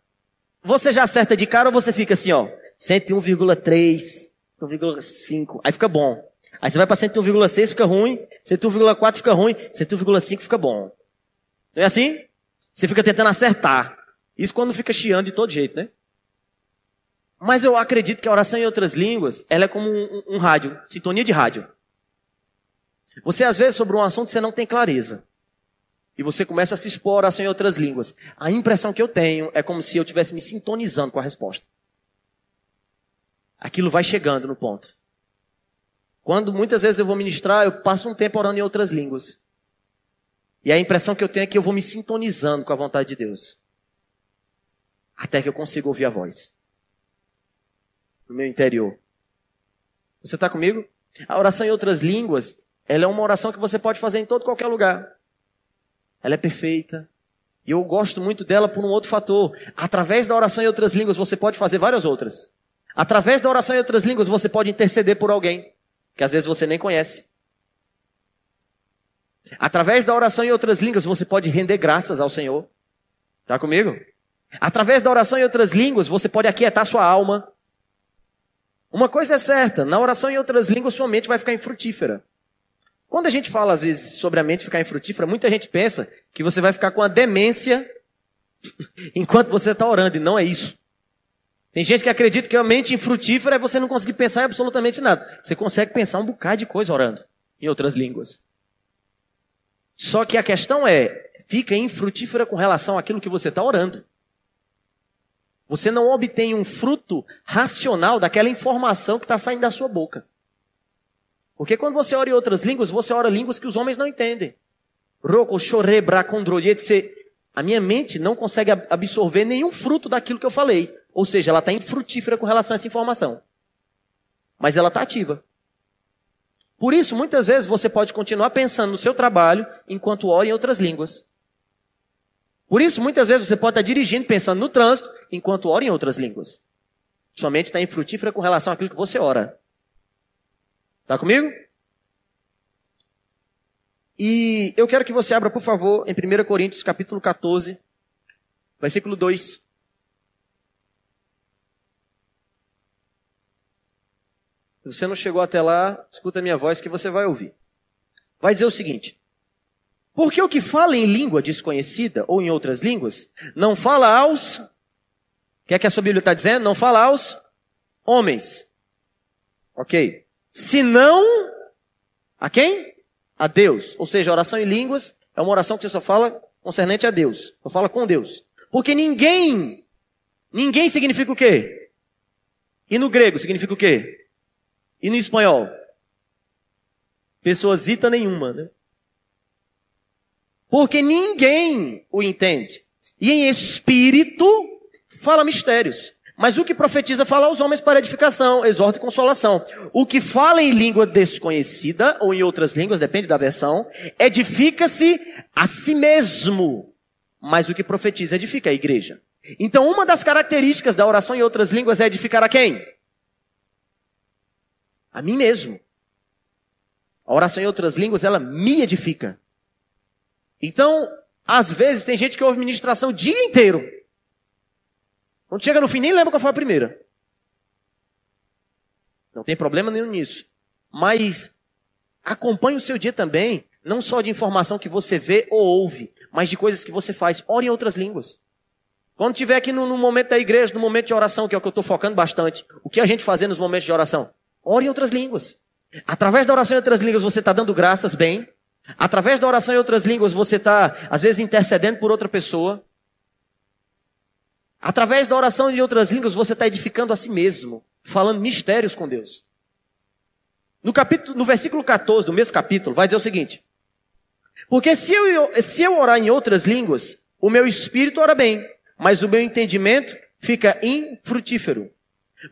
você já acerta de cara ou você fica assim, ó, cento e um vírgula três, cento e um vírgula cinco, aí fica bom. Aí você vai para cento e um vírgula seis, fica ruim, cento e um vírgula quatro fica ruim, cento e um vírgula cinco fica bom. Não é assim? Você fica tentando acertar. Isso quando fica chiando de todo jeito, né? Mas eu acredito que a oração em outras línguas, ela é como um, um, um rádio, sintonia de rádio. Você, às vezes, sobre um assunto, você não tem clareza. E você começa a se expor à oração em outras línguas. A impressão que eu tenho é como se eu estivesse me sintonizando com a resposta. Aquilo vai chegando no ponto. Quando muitas vezes eu vou ministrar, eu passo um tempo orando em outras línguas. E a impressão que eu tenho é que eu vou me sintonizando com a vontade de Deus. Até que eu consiga ouvir a voz. No meu interior. Você está comigo? A oração em outras línguas, ela é uma oração que você pode fazer em todo qualquer lugar. Ela é perfeita. E eu gosto muito dela por um outro fator. Através da oração em outras línguas, você pode fazer várias outras. Através da oração em outras línguas, você pode interceder por alguém, que às vezes você nem conhece. Através da oração em outras línguas, você pode render graças ao Senhor. Está comigo? Através da oração em outras línguas, você pode aquietar sua alma. Uma coisa é certa, na oração em outras línguas, sua mente vai ficar infrutífera. Quando a gente fala, às vezes, sobre a mente ficar infrutífera, muita gente pensa que você vai ficar com a demência enquanto você está orando, e não é isso. Tem gente que acredita que a mente infrutífera é você não conseguir pensar em absolutamente nada. Você consegue pensar um bocado de coisa orando, em outras línguas. Só que a questão é, fica infrutífera com relação àquilo que você está orando. Você não obtém um fruto racional daquela informação que está saindo da sua boca. Porque quando você ora em outras línguas, você ora línguas que os homens não entendem. A minha mente não consegue absorver nenhum fruto daquilo que eu falei. Ou seja, ela está infrutífera com relação a essa informação. Mas ela está ativa. Por isso, muitas vezes, você pode continuar pensando no seu trabalho enquanto ora em outras línguas. Por isso, muitas vezes, você pode estar dirigindo, pensando no trânsito, enquanto ora em outras línguas. Sua mente está infrutífera com relação àquilo que você ora. Está comigo? E eu quero que você abra, por favor, em Primeiro Coríntios, capítulo quatorze, versículo dois. Se você não chegou até lá, escuta a minha voz que você vai ouvir. Vai dizer o seguinte. Porque o que fala em língua desconhecida, ou em outras línguas, não fala aos... O que é que a sua Bíblia está dizendo? Não fala aos homens. Ok? Se não, a quem? A Deus. Ou seja, a oração em línguas é uma oração que você só fala concernente a Deus. Só fala com Deus. Porque ninguém, ninguém significa o quê? E no grego significa o quê? E no espanhol? Pessoasita nenhuma, né? Porque ninguém o entende. E em espírito fala mistérios. Mas o que profetiza fala aos homens para edificação, exorta e consolação. O que fala em língua desconhecida, ou em outras línguas, depende da versão, edifica-se a si mesmo. Mas o que profetiza edifica a igreja. Então, uma das características da oração em outras línguas é edificar a quem? A mim mesmo. A oração em outras línguas, ela me edifica. Então, às vezes, tem gente que ouve ministração o dia inteiro. Quando chega no fim, nem lembra qual foi a primeira. Não tem problema nenhum nisso. Mas acompanhe o seu dia também, não só de informação que você vê ou ouve, mas de coisas que você faz. Ore em outras línguas. Quando estiver aqui no, no momento da igreja, no momento de oração, que é o que eu estou focando bastante, o que a gente fazer nos momentos de oração? Ore em outras línguas. Através da oração em outras línguas, você está dando graças bem. Através da oração em outras línguas, você está, às vezes, intercedendo por outra pessoa. Através da oração em outras línguas, você está edificando a si mesmo, falando mistérios com Deus. No, capítulo, no versículo quatorze do mesmo capítulo, vai dizer o seguinte. Porque se eu, se eu orar em outras línguas, o meu espírito ora bem, mas o meu entendimento fica infrutífero.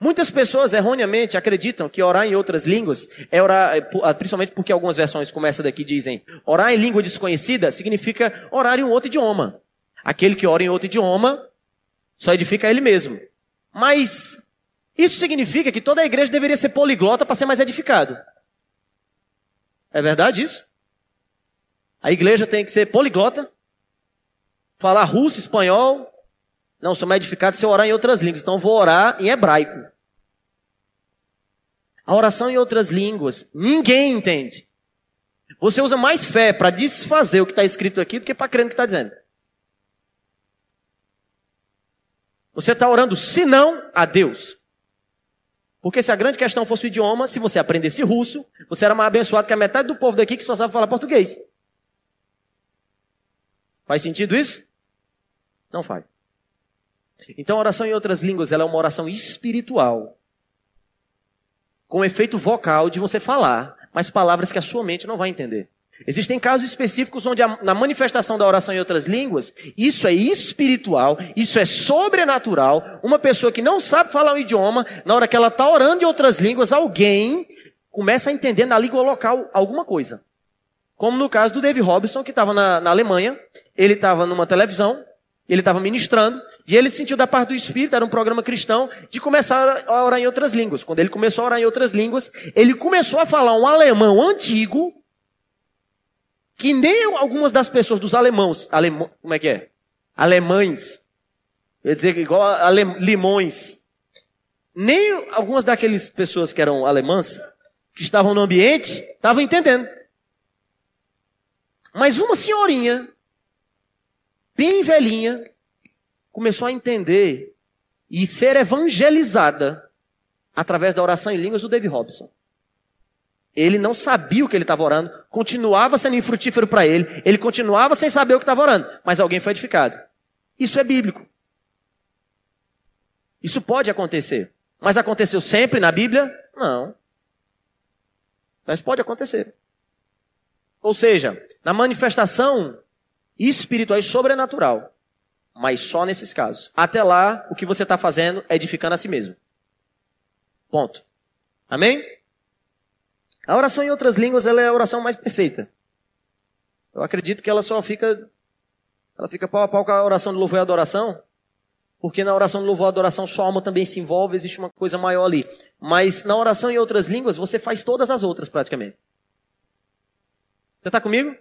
Muitas pessoas erroneamente acreditam que orar em outras línguas é orar, principalmente porque algumas versões como essa daqui dizem, orar em língua desconhecida significa orar em um outro idioma. Aquele que ora em outro idioma só edifica ele mesmo. Mas isso significa que toda a igreja deveria ser poliglota para ser mais edificado. É verdade isso? A igreja tem que ser poliglota, falar russo, espanhol. Não, sou mais edificado se eu orar em outras línguas. Então vou orar em hebraico. A oração em outras línguas, ninguém entende. Você usa mais fé para desfazer o que está escrito aqui do que para crer no que está dizendo. Você está orando, se não, a Deus. Porque se a grande questão fosse o idioma, se você aprendesse russo, você era mais abençoado que a metade do povo daqui que só sabe falar português. Faz sentido isso? Não faz. Então a oração em outras línguas, ela é uma oração espiritual. Com efeito vocal de você falar, mas palavras que a sua mente não vai entender. Existem casos específicos onde a, na manifestação da oração em outras línguas, isso é espiritual, isso é sobrenatural. Uma pessoa que não sabe falar um idioma, na hora que ela está orando em outras línguas, alguém começa a entender na língua local alguma coisa. Como no caso do David Robson, que estava na, na Alemanha, ele estava numa televisão, ele estava ministrando, e ele sentiu da parte do Espírito, era um programa cristão, de começar a orar em outras línguas. Quando ele começou a orar em outras línguas, ele começou a falar um alemão antigo, que nem algumas das pessoas dos alemãos, alemão, como é que é? Alemães, eu ia dizer igual a ale, limões, nem algumas daquelas pessoas que eram alemãs, que estavam no ambiente, estavam entendendo. Mas uma senhorinha, bem velhinha, começou a entender e ser evangelizada através da oração em línguas do David Robson. Ele não sabia o que ele estava orando, continuava sendo infrutífero para ele, ele continuava sem saber o que estava orando, mas alguém foi edificado. Isso é bíblico. Isso pode acontecer. Mas aconteceu sempre na Bíblia? Não. Mas pode acontecer. Ou seja, na manifestação espiritual e sobrenatural, mas só nesses casos. Até lá, o que você está fazendo é edificando a si mesmo. Ponto. Amém? A oração em outras línguas, ela é a oração mais perfeita. Eu acredito que ela só fica, ela fica pau a pau com a oração de louvor e adoração, porque na oração de louvor e adoração sua alma também se envolve, existe uma coisa maior ali. Mas na oração em outras línguas, você faz todas as outras praticamente. Você está comigo?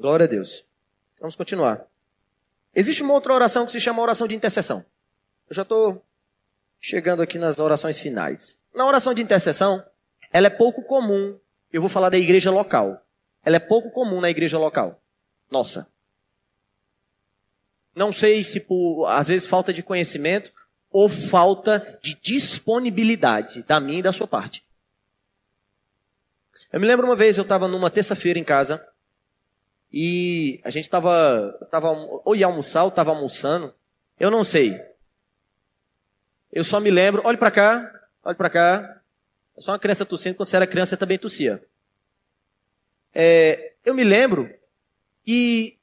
Glória a Deus. Vamos continuar. Existe uma outra oração que se chama oração de intercessão. Eu já estou chegando aqui nas orações finais. Na oração de intercessão, ela é pouco comum. Eu vou falar da igreja local. Ela é pouco comum na igreja local. Nossa. Não sei se por, às vezes, falta de conhecimento ou falta de disponibilidade da minha e da sua parte. Eu me lembro uma vez, eu estava numa terça-feira em casa e a gente estava, tava, ou ia almoçar ou estava almoçando, eu não sei. Eu só me lembro, olha para cá, olha para cá, é só uma criança tossindo, quando você era criança você também tossia. É, eu me lembro que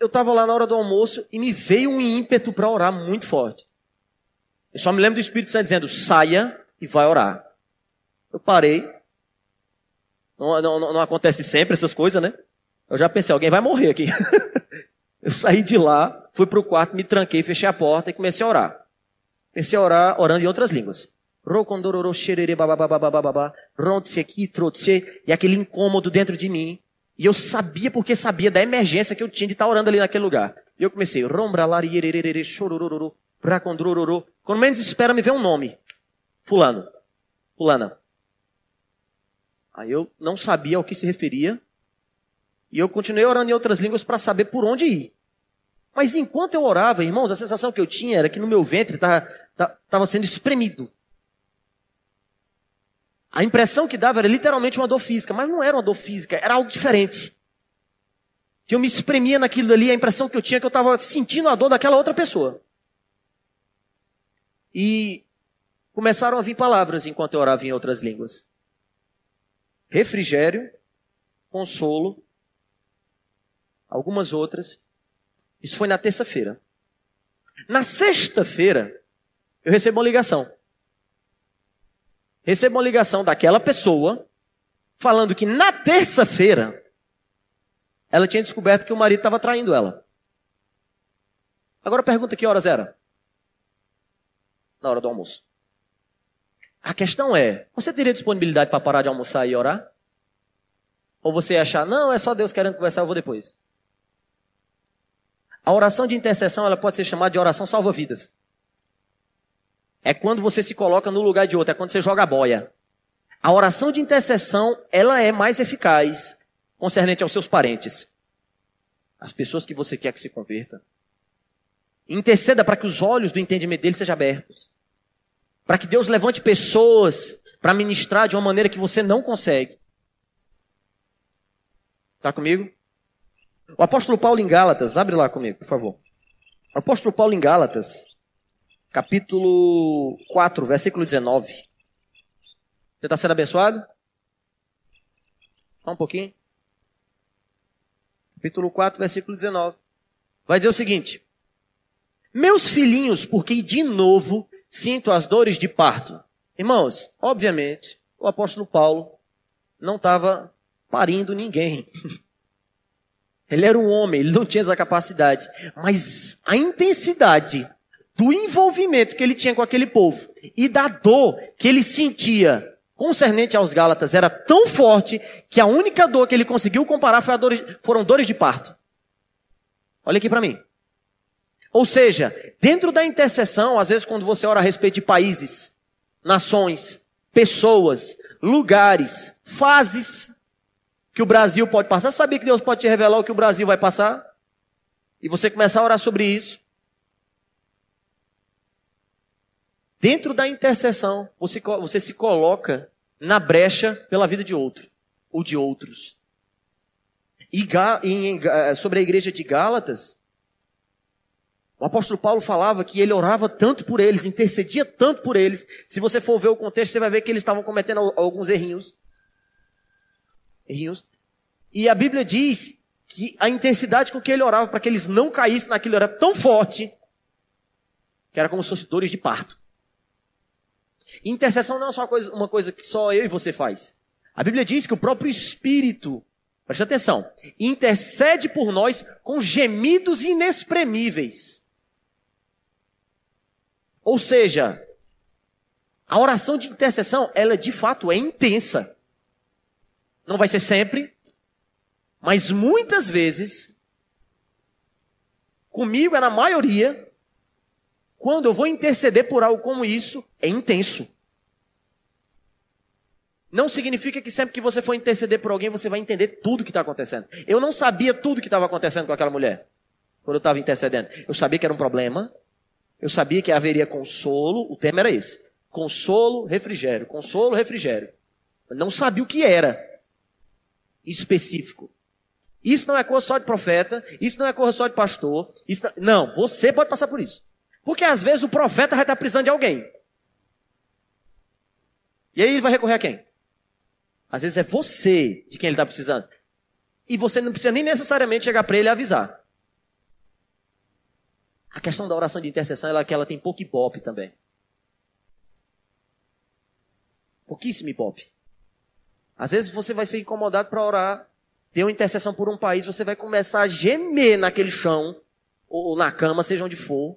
eu estava lá na hora do almoço e me veio um ímpeto para orar muito forte. Eu só me lembro do Espírito Santo dizendo, saia e vai orar. Eu parei. Não, não, não acontece sempre essas coisas, né? Eu já pensei, alguém vai morrer aqui. Eu saí de lá, fui para o quarto, me tranquei, fechei a porta e comecei a orar. Comecei a orar orando em outras línguas. Rocondororô, xererê, bababababababá, ronde-se aqui, trote-se, e aquele incômodo dentro de mim. E eu sabia, porque sabia da emergência que eu tinha de estar orando ali naquele lugar. E eu comecei, rombralari, ererererê, chororororô, bracondorororô. Quando menos espera, me vê um nome. Fulano. Fulana. Aí eu não sabia ao que se referia. E eu continuei orando em outras línguas para saber por onde ir. Mas enquanto eu orava, irmãos, a sensação que eu tinha era que no meu ventre estava sendo espremido. A impressão que dava era literalmente uma dor física, mas não era uma dor física, era algo diferente. Que eu me espremia naquilo dali, a impressão que eu tinha é que eu estava sentindo a dor daquela outra pessoa. E começaram a vir palavras enquanto eu orava em outras línguas. Refrigério, consolo, algumas outras. Isso foi na terça-feira. Na sexta-feira, eu recebo uma ligação. Recebo uma ligação daquela pessoa falando que na terça-feira ela tinha descoberto que o marido estava traindo ela. Agora pergunta que horas era? Na hora do almoço. A questão é, você teria disponibilidade para parar de almoçar e orar? Ou você ia achar, não, é só Deus querendo conversar, eu vou depois. A oração de intercessão ela pode ser chamada de oração salva-vidas. É quando você se coloca no lugar de outro, é quando você joga a boia. A oração de intercessão, ela é mais eficaz concernente aos seus parentes. As pessoas que você quer que se converta. Interceda para que os olhos do entendimento deles sejam abertos. Para que Deus levante pessoas para ministrar de uma maneira que você não consegue. Está comigo? O apóstolo Paulo em Gálatas, abre lá comigo, por favor. O apóstolo Paulo em Gálatas... Capítulo quatro, versículo dezenove. Você está sendo abençoado? Só um pouquinho. Capítulo quatro, versículo dezenove. Vai dizer o seguinte. Meus filhinhos, porque de novo sinto as dores de parto. Irmãos, obviamente, o apóstolo Paulo não estava parindo ninguém. Ele era um homem, ele não tinha essa capacidade. Mas a intensidade... do envolvimento que ele tinha com aquele povo e da dor que ele sentia concernente aos Gálatas era tão forte que a única dor que ele conseguiu comparar foi a dor, foram dores de parto. Olha aqui para mim. Ou seja, dentro da intercessão, às vezes quando você ora a respeito de países, nações, pessoas, lugares, fases que o Brasil pode passar. Você sabia que Deus pode te revelar o que o Brasil vai passar? E você começar a orar sobre isso. Dentro da intercessão, você, você se coloca na brecha pela vida de outro, ou de outros. E em, sobre a igreja de Gálatas, o apóstolo Paulo falava que ele orava tanto por eles, intercedia tanto por eles. Se você for ver o contexto, você vai ver que eles estavam cometendo alguns errinhos. Errinhos. E a Bíblia diz que a intensidade com que ele orava para que eles não caíssem naquilo era tão forte que era como se fossem dores de parto. Intercessão não é só uma coisa, uma coisa que só eu e você faz. A Bíblia diz que o próprio Espírito, preste atenção, intercede por nós com gemidos inexprimíveis. Ou seja, a oração de intercessão, ela de fato é intensa. Não vai ser sempre, mas muitas vezes, comigo é na maioria... Quando eu vou interceder por algo como isso, é intenso. Não significa que sempre que você for interceder por alguém, você vai entender tudo o que está acontecendo. Eu não sabia tudo o que estava acontecendo com aquela mulher, quando eu estava intercedendo. Eu sabia que era um problema, Eu sabia que haveria consolo, o termo era esse. Consolo, refrigério, consolo, refrigério. Eu não sabia o que era específico. Isso não é coisa só de profeta, isso não é coisa só de pastor. Isso não... não, você pode passar por isso. Porque às vezes o profeta vai estar precisando de alguém. E aí ele vai recorrer a quem? Às vezes é você de quem ele está precisando. E você não precisa nem necessariamente chegar para ele e avisar. A questão da oração de intercessão é que ela tem pouco ibope também. Pouquíssimo ibope. Às vezes você vai ser incomodado para orar, ter uma intercessão por um país, você vai começar a gemer naquele chão, ou na cama, seja onde for.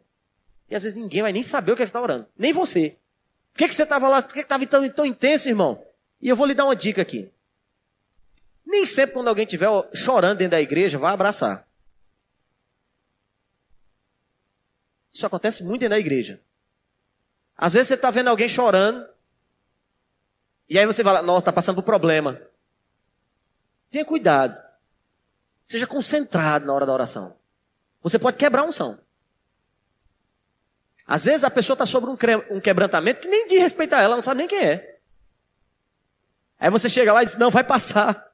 E às vezes ninguém vai nem saber o que você está orando. Nem você. Por que, que você estava lá? Por que estava tão, tão intenso, irmão? E eu vou lhe dar uma dica aqui. Nem sempre quando alguém estiver chorando dentro da igreja, vai abraçar. Isso acontece muito dentro da igreja. Às vezes você está vendo alguém chorando, e aí você fala, nossa, está passando por problema. Tenha cuidado. Seja concentrado na hora da oração. Você pode quebrar a unção. Às vezes a pessoa está sobre um, cre... um quebrantamento que nem de respeito a ela, ela não sabe nem quem é. Aí você chega lá e diz, não, vai passar.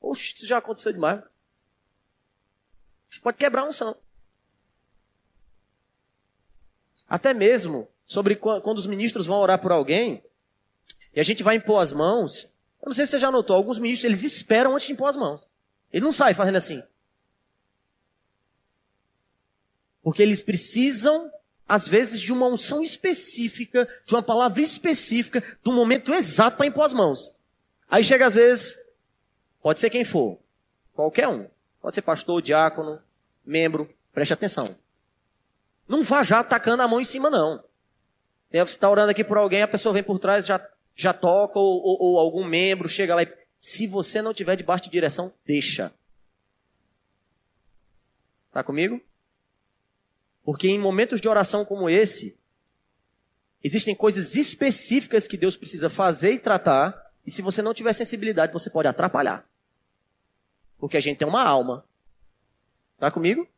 Oxe, isso já aconteceu demais. Você pode quebrar a unção. Até mesmo sobre quando os ministros vão orar por alguém e a gente vai impor as mãos. Eu não sei se você já notou, alguns ministros eles esperam antes de impor as mãos. Ele não sai fazendo assim. Porque eles precisam, às vezes, de uma unção específica, de uma palavra específica, do momento exato para impor as mãos. Aí chega às vezes, pode ser quem for, qualquer um. Pode ser pastor, diácono, membro, preste atenção. Não vá já atacando a mão em cima, não. Você está orando aqui por alguém, a pessoa vem por trás, já, já toca, ou, ou, ou algum membro chega lá e... Se você não tiver debaixo de direção, deixa. Está comigo? Porque em momentos de oração como esse, existem coisas específicas que Deus precisa fazer e tratar, e se você não tiver sensibilidade, você pode atrapalhar. Porque a gente tem uma alma. Está comigo?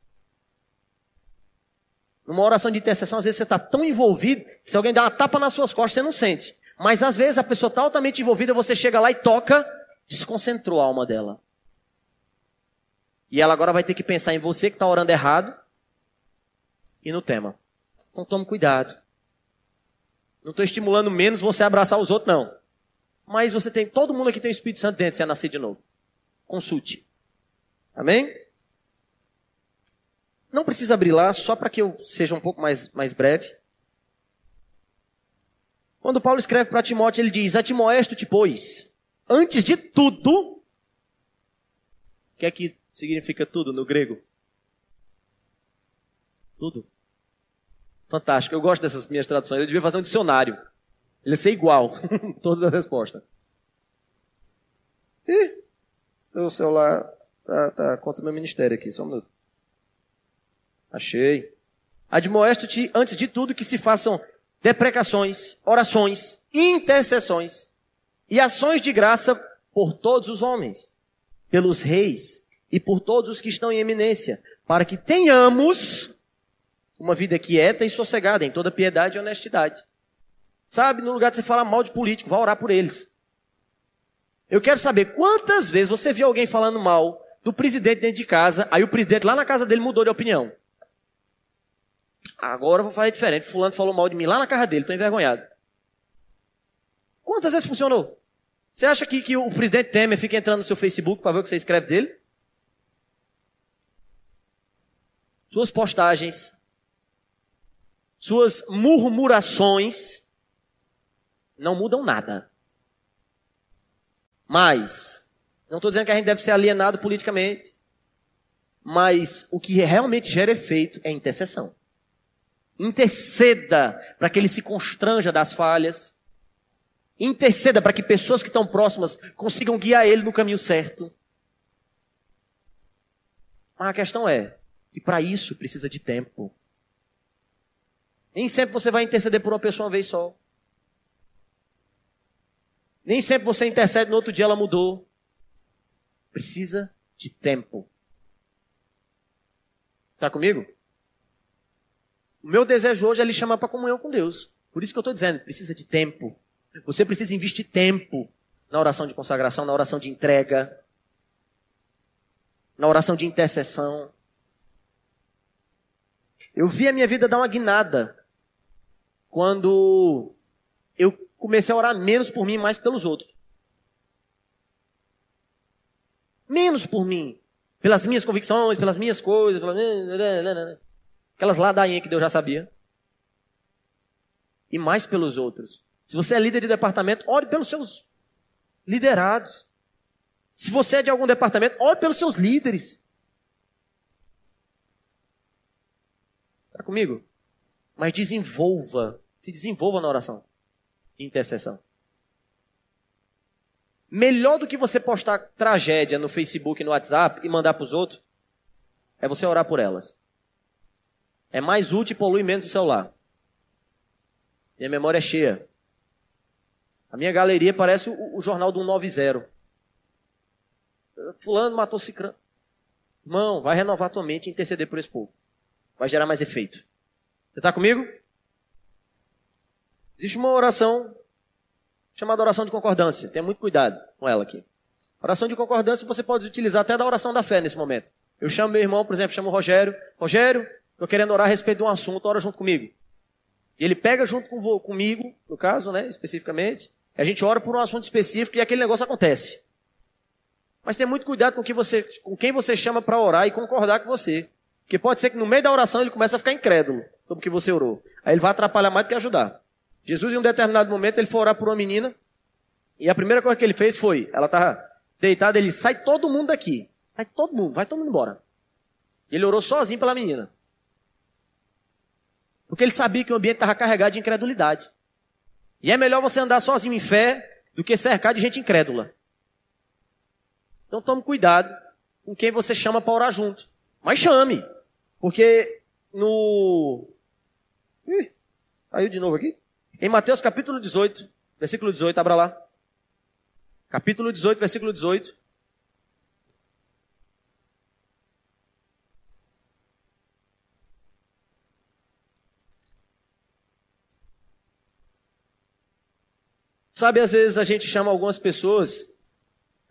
Numa oração de intercessão, às vezes você está tão envolvido que se alguém dá uma tapa nas suas costas, você não sente. Mas às vezes a pessoa está altamente envolvida, você chega lá e toca, desconcentrou a alma dela. E ela agora vai ter que pensar em você que está orando errado e no tema. Então tome cuidado. Não estou estimulando menos você a abraçar os outros, não. Mas você tem, todo mundo aqui tem o Espírito Santo dentro, se é nascer de novo. Consulte. Amém? Não precisa abrir lá, só para que eu seja um pouco mais, mais breve. Quando Paulo escreve para Timóteo, ele diz, admoesto-te, pois, antes de tudo. O que é que significa tudo no grego? Tudo. Fantástico, eu gosto dessas minhas traduções. Eu devia fazer um dicionário. Ele ia ser igual, todas as respostas. Ih, o celular tá, tá contra o meu ministério aqui, só um minuto. Achei. Admoesto-te, antes de tudo, que se façam deprecações, orações, intercessões e ações de graça por todos os homens, pelos reis e por todos os que estão em eminência, para que tenhamos uma vida quieta e sossegada em toda piedade e honestidade. Sabe, no lugar de você falar mal de político, vá orar por eles. Eu quero saber quantas vezes você viu alguém falando mal do presidente dentro de casa, aí o presidente lá na casa dele mudou de opinião. Agora eu vou fazer diferente. Fulano falou mal de mim lá na casa dele, estou envergonhado. Quantas vezes funcionou? Você acha que, que o presidente Temer fica entrando no seu Facebook para ver o que você escreve dele? Suas postagens, suas murmurações não mudam nada. Mas, não estou dizendo que a gente deve ser alienado politicamente, mas o que realmente gera efeito é intercessão. Interceda para que ele se constranja das falhas. Interceda para que pessoas que estão próximas consigam guiar ele no caminho certo. Mas a questão é que para isso precisa de tempo. Nem sempre você vai interceder por uma pessoa uma vez só. Nem sempre você intercede, no outro dia ela mudou. Precisa de tempo. Está comigo? O meu desejo hoje é lhe chamar para comunhão com Deus. Por isso que eu estou dizendo, precisa de tempo. Você precisa investir tempo na oração de consagração, na oração de entrega, na oração de intercessão. Eu vi a minha vida dar uma guinada quando eu comecei a orar menos por mim e mais pelos outros. Menos por mim, pelas minhas convicções, pelas minhas coisas, pelas... aquelas ladainhas que Deus já sabia. E mais pelos outros. Se você é líder de departamento, ore pelos seus liderados. Se você é de algum departamento, ore pelos seus líderes. Está comigo? Mas desenvolva, se desenvolva na oração e intercessão. Melhor do que você postar tragédia no Facebook, no WhatsApp e mandar para os outros, é você orar por elas. É mais útil e polui menos o celular. Minha memória é cheia. A minha galeria parece o, o jornal do cento e noventa. Fulano matou Cicrano. Irmão, vai renovar tua mente e interceder por esse povo. Vai gerar mais efeito. Você está comigo? Existe uma oração chamada oração de concordância. Tenha muito cuidado com ela aqui. Oração de concordância você pode utilizar até da oração da fé nesse momento. Eu chamo meu irmão, por exemplo, chamo o Rogério. Rogério, estou querendo orar a respeito de um assunto, ora junto comigo. E ele pega junto com, comigo, no caso, né, especificamente, a gente ora por um assunto específico e aquele negócio acontece. Mas tenha muito cuidado com, que você, com quem você chama para orar e concordar com você. Porque pode ser que no meio da oração ele comece a ficar incrédulo sobre o que você orou. Aí ele vai atrapalhar mais do que ajudar. Jesus, em um determinado momento, ele foi orar por uma menina e a primeira coisa que ele fez foi, ela estava deitada, ele sai todo mundo daqui. Sai todo mundo, vai todo mundo embora. E ele orou sozinho pela menina. Porque ele sabia que o ambiente estava carregado de incredulidade. E é melhor você andar sozinho em fé do que cercar de gente incrédula. Então tome cuidado com quem você chama para orar junto. Mas chame. Porque no... Ih, saiu de novo aqui. Em Mateus capítulo dezoito, versículo dezoito, abra lá. Capítulo dezoito, versículo dezoito. Sabe, às vezes a gente chama algumas pessoas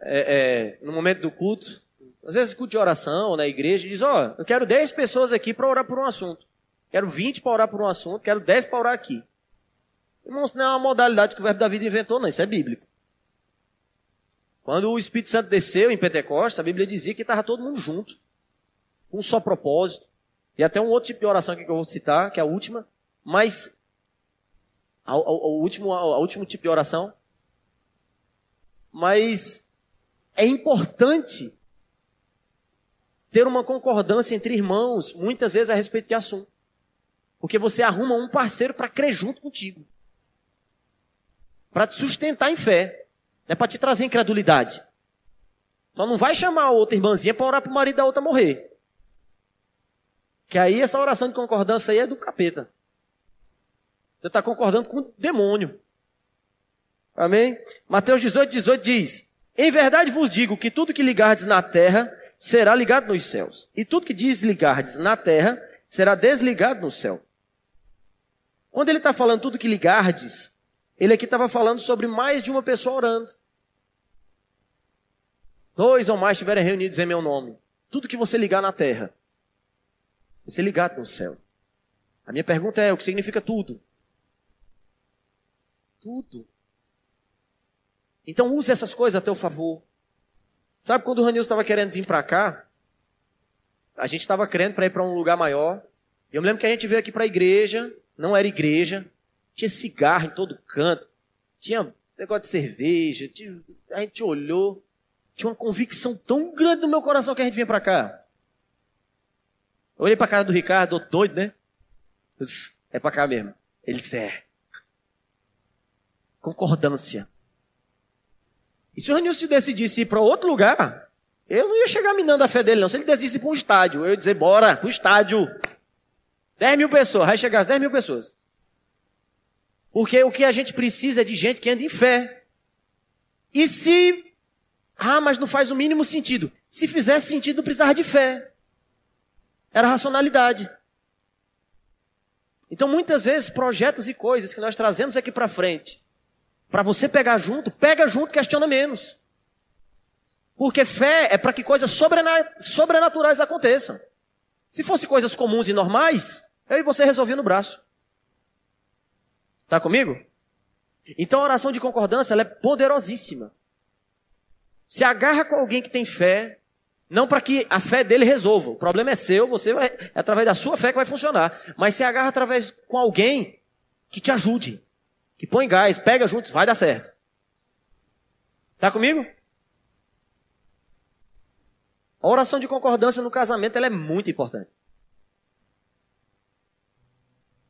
é, é, no momento do culto, às vezes culto de oração na igreja, e diz, ó, oh, eu quero dez pessoas aqui para orar por um assunto. Quero vinte para orar por um assunto, quero dez para orar aqui. Irmãos, não é uma modalidade que o Verbo da Vida inventou, não, isso é bíblico. Quando o Espírito Santo desceu em Pentecostes, a Bíblia dizia que estava todo mundo junto, com um só propósito, e até um outro tipo de oração aqui que eu vou citar, que é a última, mas... Ao, ao, ao, último, ao, ao último tipo de oração. Mas é importante ter uma concordância entre irmãos, muitas vezes a respeito de assunto. Porque você arruma um parceiro para crer junto contigo. Para te sustentar em fé. Não é para te trazer incredulidade. Então não vai chamar a outra irmãzinha para orar para o marido da outra morrer. Que aí essa oração de concordância aí é do capeta. Você está concordando com o demônio. Amém? Mateus dezoito, dezoito diz, em verdade vos digo que tudo que ligardes na terra será ligado nos céus. E tudo que desligardes na terra será desligado no céu. Quando ele está falando tudo que ligardes, ele aqui estava falando sobre mais de uma pessoa orando. Dois ou mais estiverem reunidos em meu nome. Tudo que você ligar na terra, vai ser ligado no céu. A minha pergunta é, o que significa tudo? Tudo. Então use essas coisas a teu favor. Sabe, quando o Ranilson estava querendo vir para cá, a gente estava querendo para ir para um lugar maior. Eu me lembro que a gente veio aqui para a igreja, não era igreja, tinha cigarro em todo canto, tinha negócio de cerveja, tinha... a gente olhou, tinha uma convicção tão grande no meu coração que a gente vinha para cá. Eu olhei para a cara do Ricardo, doido, né? Eu disse, é para cá mesmo. Ele disse, é. Concordância. E se o Ranilson decidisse ir para outro lugar, eu não ia chegar minando a fé dele, não. Se ele decidisse ir para um estádio, eu ia dizer, bora, para o estádio. dez mil pessoas, vai chegar as dez mil pessoas. Porque o que a gente precisa é de gente que anda em fé. E se... Ah, mas não faz o mínimo sentido. Se fizesse sentido, não precisava de fé. Era racionalidade. Então, muitas vezes, projetos e coisas que nós trazemos aqui para frente, para você pegar junto, pega junto, questiona menos. Porque fé é para que coisas sobrenaturais aconteçam. Se fossem coisas comuns e normais, eu e você resolvia no braço. Está comigo? Então, a oração de concordância ela é poderosíssima. Se agarra com alguém que tem fé, não para que a fé dele resolva. O problema é seu, você vai, é através da sua fé que vai funcionar. Mas se agarra através com alguém que te ajude, que põe gás, pega juntos, vai dar certo. Está comigo? A oração de concordância no casamento ela é muito importante.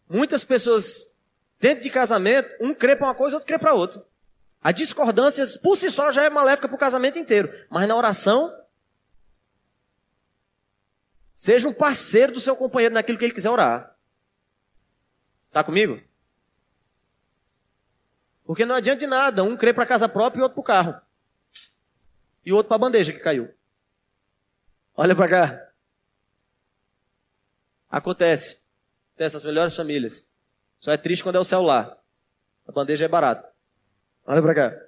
Muitas pessoas, dentro de casamento, um crê para uma coisa, outro crê para outra. A discordância, por si só, já é maléfica para o casamento inteiro. Mas na oração, seja um parceiro do seu companheiro naquilo que ele quiser orar. Está comigo? Porque não adianta de nada um crer para casa própria e outro para o carro. E o outro para a bandeja que caiu. Olha para cá. Acontece. Acontece nas melhores famílias. Só é triste quando é o celular. A bandeja é barata. Olha para cá.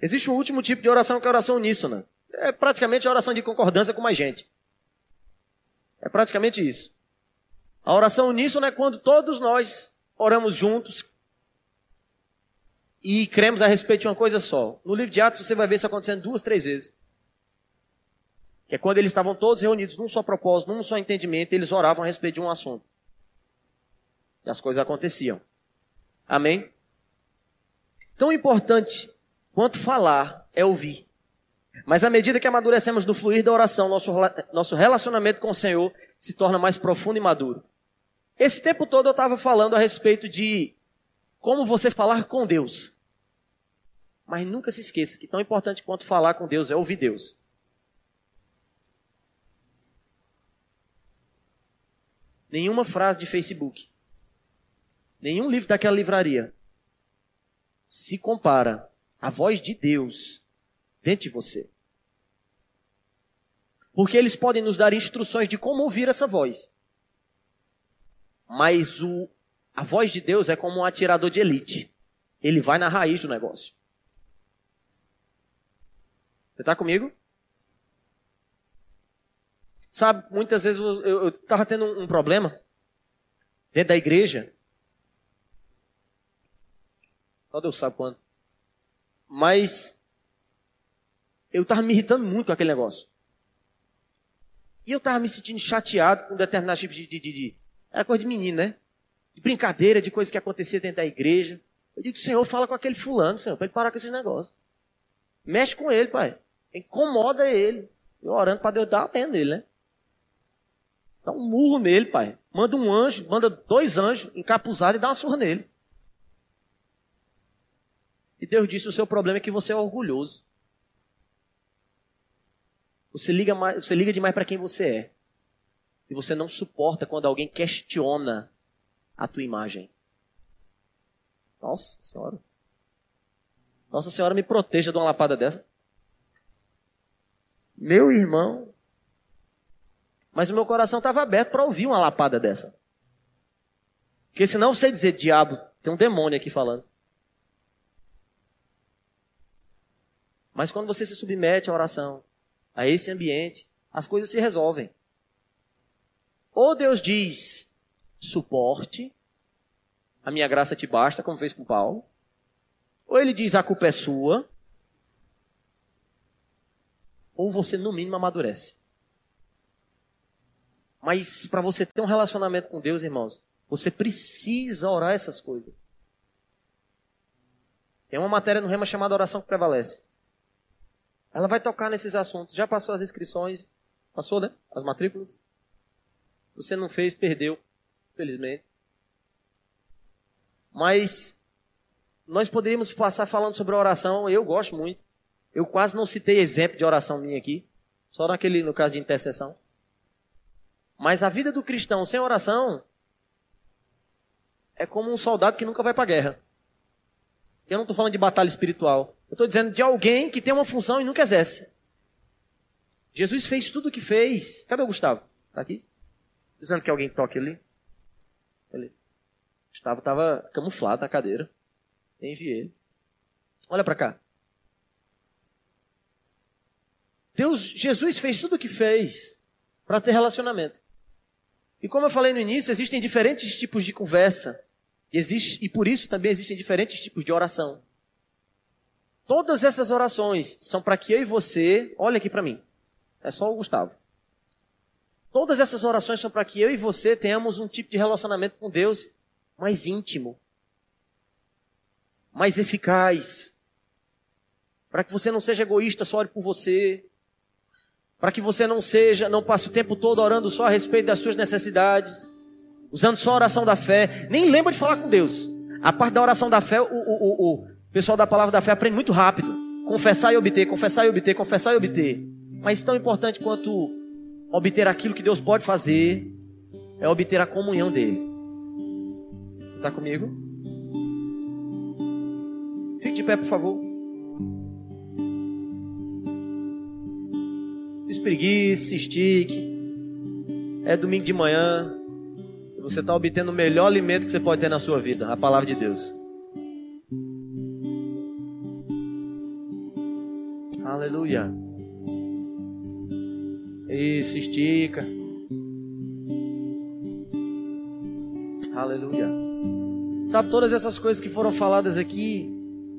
Existe um último tipo de oração que é a oração uníssona. É praticamente a oração de concordância com mais gente. É praticamente isso. A oração uníssona é quando todos nós oramos juntos e cremos a respeito de uma coisa só. No livro de Atos você vai ver isso acontecendo duas, três vezes. Que é quando eles estavam todos reunidos num só propósito, num só entendimento, eles oravam a respeito de um assunto. E as coisas aconteciam. Amém? Tão importante quanto falar é ouvir. Mas à medida que amadurecemos no fluir da oração, nosso, nosso relacionamento com o Senhor se torna mais profundo e maduro. Esse tempo todo eu estava falando a respeito de como você falar com Deus. Mas nunca se esqueça que tão importante quanto falar com Deus é ouvir Deus. Nenhuma frase de Facebook, nenhum livro daquela livraria se compara à voz de Deus dentro de você. Porque eles podem nos dar instruções de como ouvir essa voz. Mas o, a voz de Deus é como um atirador de elite. Ele vai na raiz do negócio. Você está comigo? Sabe, muitas vezes eu estava tendo um problema dentro da igreja. Só Deus sabe quando. Mas eu estava me irritando muito com aquele negócio. E eu estava me sentindo chateado com determinados tipos de, de, de, de... Era coisa de menino, né? De brincadeira, de coisa que acontecia dentro da igreja. Eu digo, Senhor, fala com aquele fulano, Senhor, para ele parar com esses negócios. Mexe com ele, pai. Incomoda ele. Eu orando para Deus dar uma pena nele, né? Dá um murro nele, pai. Manda um anjo, manda dois anjos encapuzados e dá uma surra nele. E Deus disse, o seu problema é que você é orgulhoso. Você liga, mais, você liga demais para quem você é. E você não suporta quando alguém questiona a tua imagem. Nossa Senhora. Nossa Senhora me proteja de uma lapada dessa. Meu irmão. Mas o meu coração estava aberto para ouvir uma lapada dessa. Porque senão você dizer, diabo, tem um demônio aqui falando. Mas quando você se submete à oração, a esse ambiente, as coisas se resolvem. Ou Deus diz, suporte, a minha graça te basta, como fez com Paulo. Ou ele diz, a culpa é sua. Ou você, no mínimo, amadurece. Mas para você ter um relacionamento com Deus, irmãos, você precisa orar essas coisas. Tem uma matéria no Rema chamada Oração que Prevalece. Ela vai tocar nesses assuntos. Já passou as inscrições? Passou, né? As matrículas? Você não fez, perdeu, felizmente. Mas nós poderíamos passar falando sobre a oração. Eu gosto muito. Eu quase não citei exemplo de oração minha aqui. Só naquele, no caso de intercessão. Mas a vida do cristão sem oração é como um soldado que nunca vai para a guerra. Eu não estou falando de batalha espiritual. Eu estou dizendo de alguém que tem uma função e nunca exerce. Jesus fez tudo o que fez. Cadê o Gustavo? Está aqui? Dizendo que alguém toque ali. Ele estava, estava camuflado na cadeira. Enviei ele. Olha para cá. Deus, Jesus fez tudo o que fez para ter relacionamento. E como eu falei no início, existem diferentes tipos de conversa. Existe, e por isso também existem diferentes tipos de oração. Todas essas orações são para que eu e você... Olha aqui para mim. É só o Gustavo. Todas essas orações são para que eu e você tenhamos um tipo de relacionamento com Deus mais íntimo, mais eficaz. Para que você não seja egoísta, só ore por você. Para que você não seja, não passe o tempo todo orando só a respeito das suas necessidades, usando só a oração da fé. Nem lembra de falar com Deus. A parte da oração da fé, o, o, o, o pessoal da palavra da fé aprende muito rápido. Confessar e obter, confessar e obter, confessar e obter. Mas tão importante quanto obter aquilo que Deus pode fazer é obter a comunhão dele. Está comigo? Fique de pé, por favor. Espreguice, estique. É domingo de manhã. Você está obtendo o melhor alimento que você pode ter na sua vida, a palavra de Deus. Aleluia. Isso, estica. Aleluia. Sabe, todas essas coisas que foram faladas aqui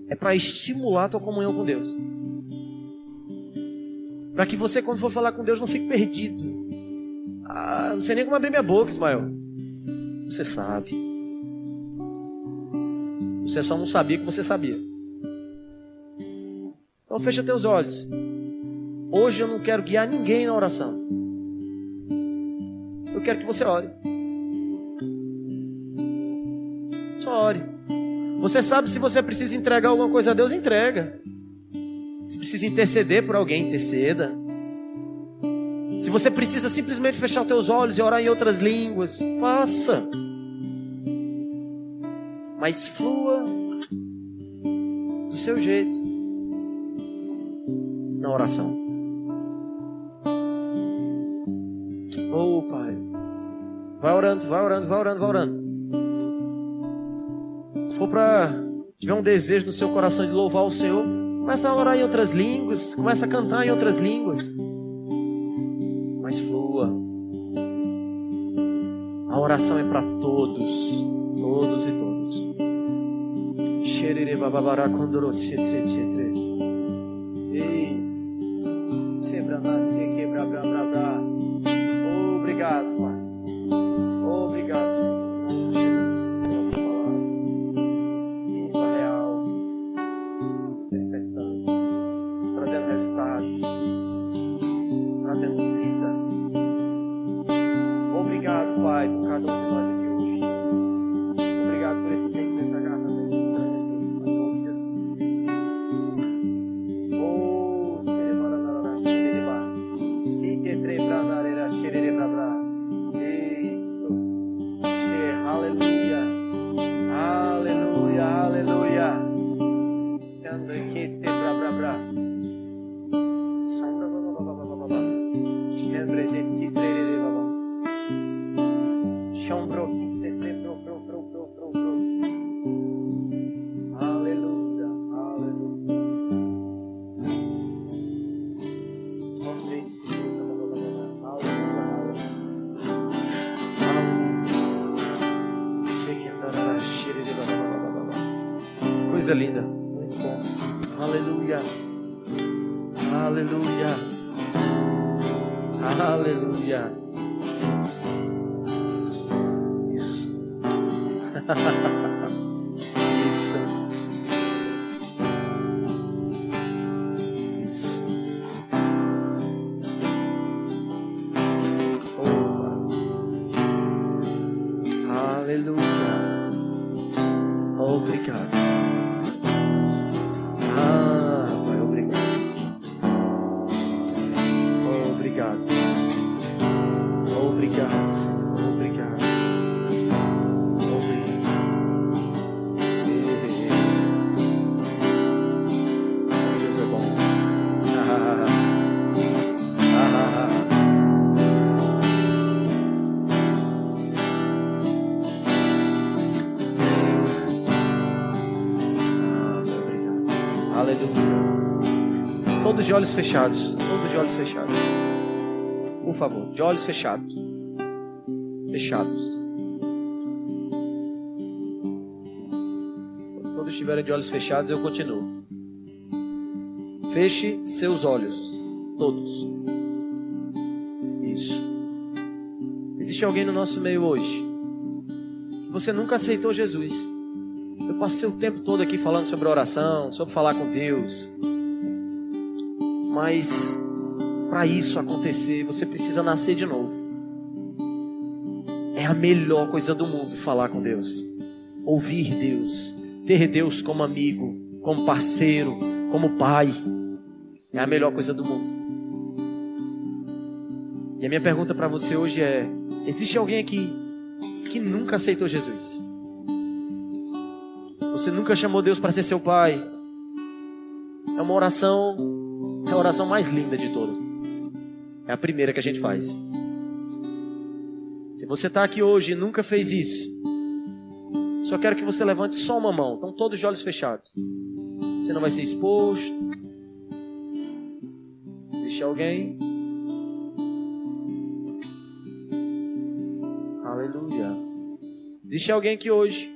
é para estimular a tua comunhão com Deus. Para que você, quando for falar com Deus, não fique perdido. Ah, não sei nem como abrir minha boca, Ismael. Você sabe. Você só não sabia que você sabia. Então fecha teus olhos. Hoje eu não quero guiar ninguém na oração. Eu quero que você ore. Só ore. Você sabe, se você precisa entregar alguma coisa a Deus, entrega. Se precisa interceder por alguém, interceda. Se você precisa simplesmente fechar os teus olhos e orar em outras línguas, faça. Mas flua do seu jeito na oração. Oh, Pai. Vai orando, vai orando, vai orando, vai orando. Se for para tiver um desejo no seu coração de louvar o Senhor, começa a orar em outras línguas, começa a cantar em outras línguas. Mas flua. A oração é para todos, todos e todos. Obrigado, Pai. Obrigado, Senhor. Coisa linda, muito bom. Aleluia, aleluia, aleluia. Isso, isso, isso. Oh, aleluia. Obrigado. Aleluia. Todos de olhos fechados. Todos de olhos fechados. Por favor, de olhos fechados. Fechados. Quando todos estiverem de olhos fechados, eu continuo. Feche seus olhos. Todos. Isso. Existe alguém no nosso meio hoje que você nunca aceitou Jesus. Eu passei o tempo todo aqui falando sobre oração, sobre falar com Deus. Mas para isso acontecer, você precisa nascer de novo. É a melhor coisa do mundo falar com Deus. Ouvir Deus. Ter Deus como amigo, como parceiro, como pai. É a melhor coisa do mundo. E a minha pergunta para você hoje é: existe alguém aqui que nunca aceitou Jesus? Você nunca chamou Deus para ser seu pai? É uma oração, é a oração mais linda de todas. É a primeira que a gente faz. Se você está aqui hoje e nunca fez isso, só quero que você levante só uma mão. Estão todos de olhos fechados. Você não vai ser exposto. Existe alguém? Aleluia. Existe alguém aqui hoje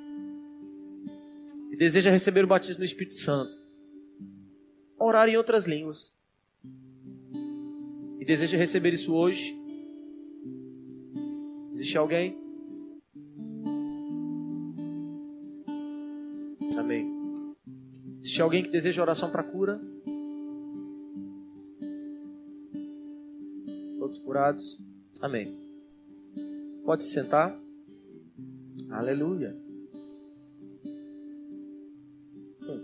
que deseja receber o batismo do Espírito Santo, orar em outras línguas, e deseja receber isso hoje? Existe alguém? Amém. Existe alguém que deseja oração para cura? Todos curados? Amém. Pode se sentar. Aleluia. Hum.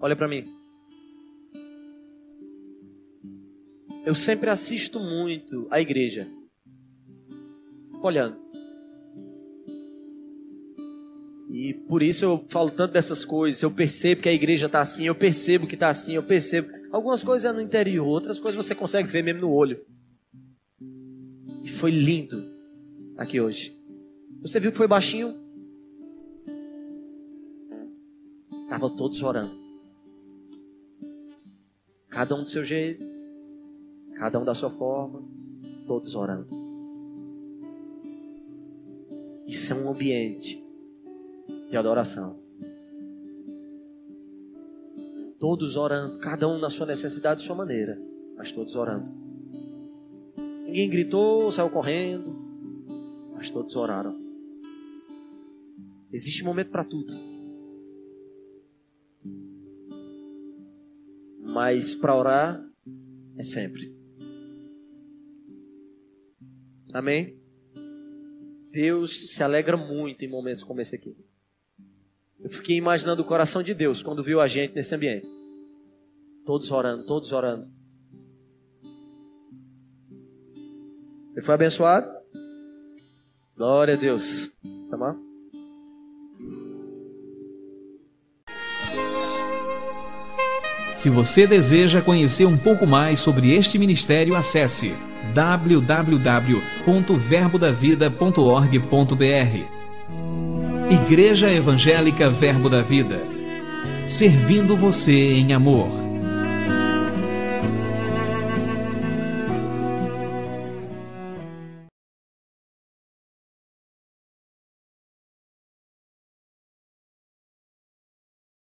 Olha para mim. Eu sempre assisto muito a igreja. Fico olhando. E por isso eu falo tanto dessas coisas. Eu percebo que a igreja está assim. Eu percebo que está assim. Eu percebo. Algumas coisas é no interior. Outras coisas você consegue ver mesmo no olho. E foi lindo aqui hoje. Você viu que foi baixinho? Estavam todos orando. Cada um do seu jeito. Cada um da sua forma. Todos orando. Isso é um ambiente de adoração. Todos orando. Cada um na sua necessidade, de sua maneira. Mas todos orando. Ninguém gritou, saiu correndo, mas todos oraram. Existe momento para tudo. Mas para orar é sempre. Amém? Deus se alegra muito em momentos como esse aqui. Eu fiquei imaginando o coração de Deus quando viu a gente nesse ambiente. Todos orando, todos orando. Ele foi abençoado? Glória a Deus. Tá bom? Se você deseja conhecer um pouco mais sobre este ministério, acesse w w w ponto verbo da vida ponto org ponto b r. Igreja Evangélica Verbo da Vida. Servindo você em amor.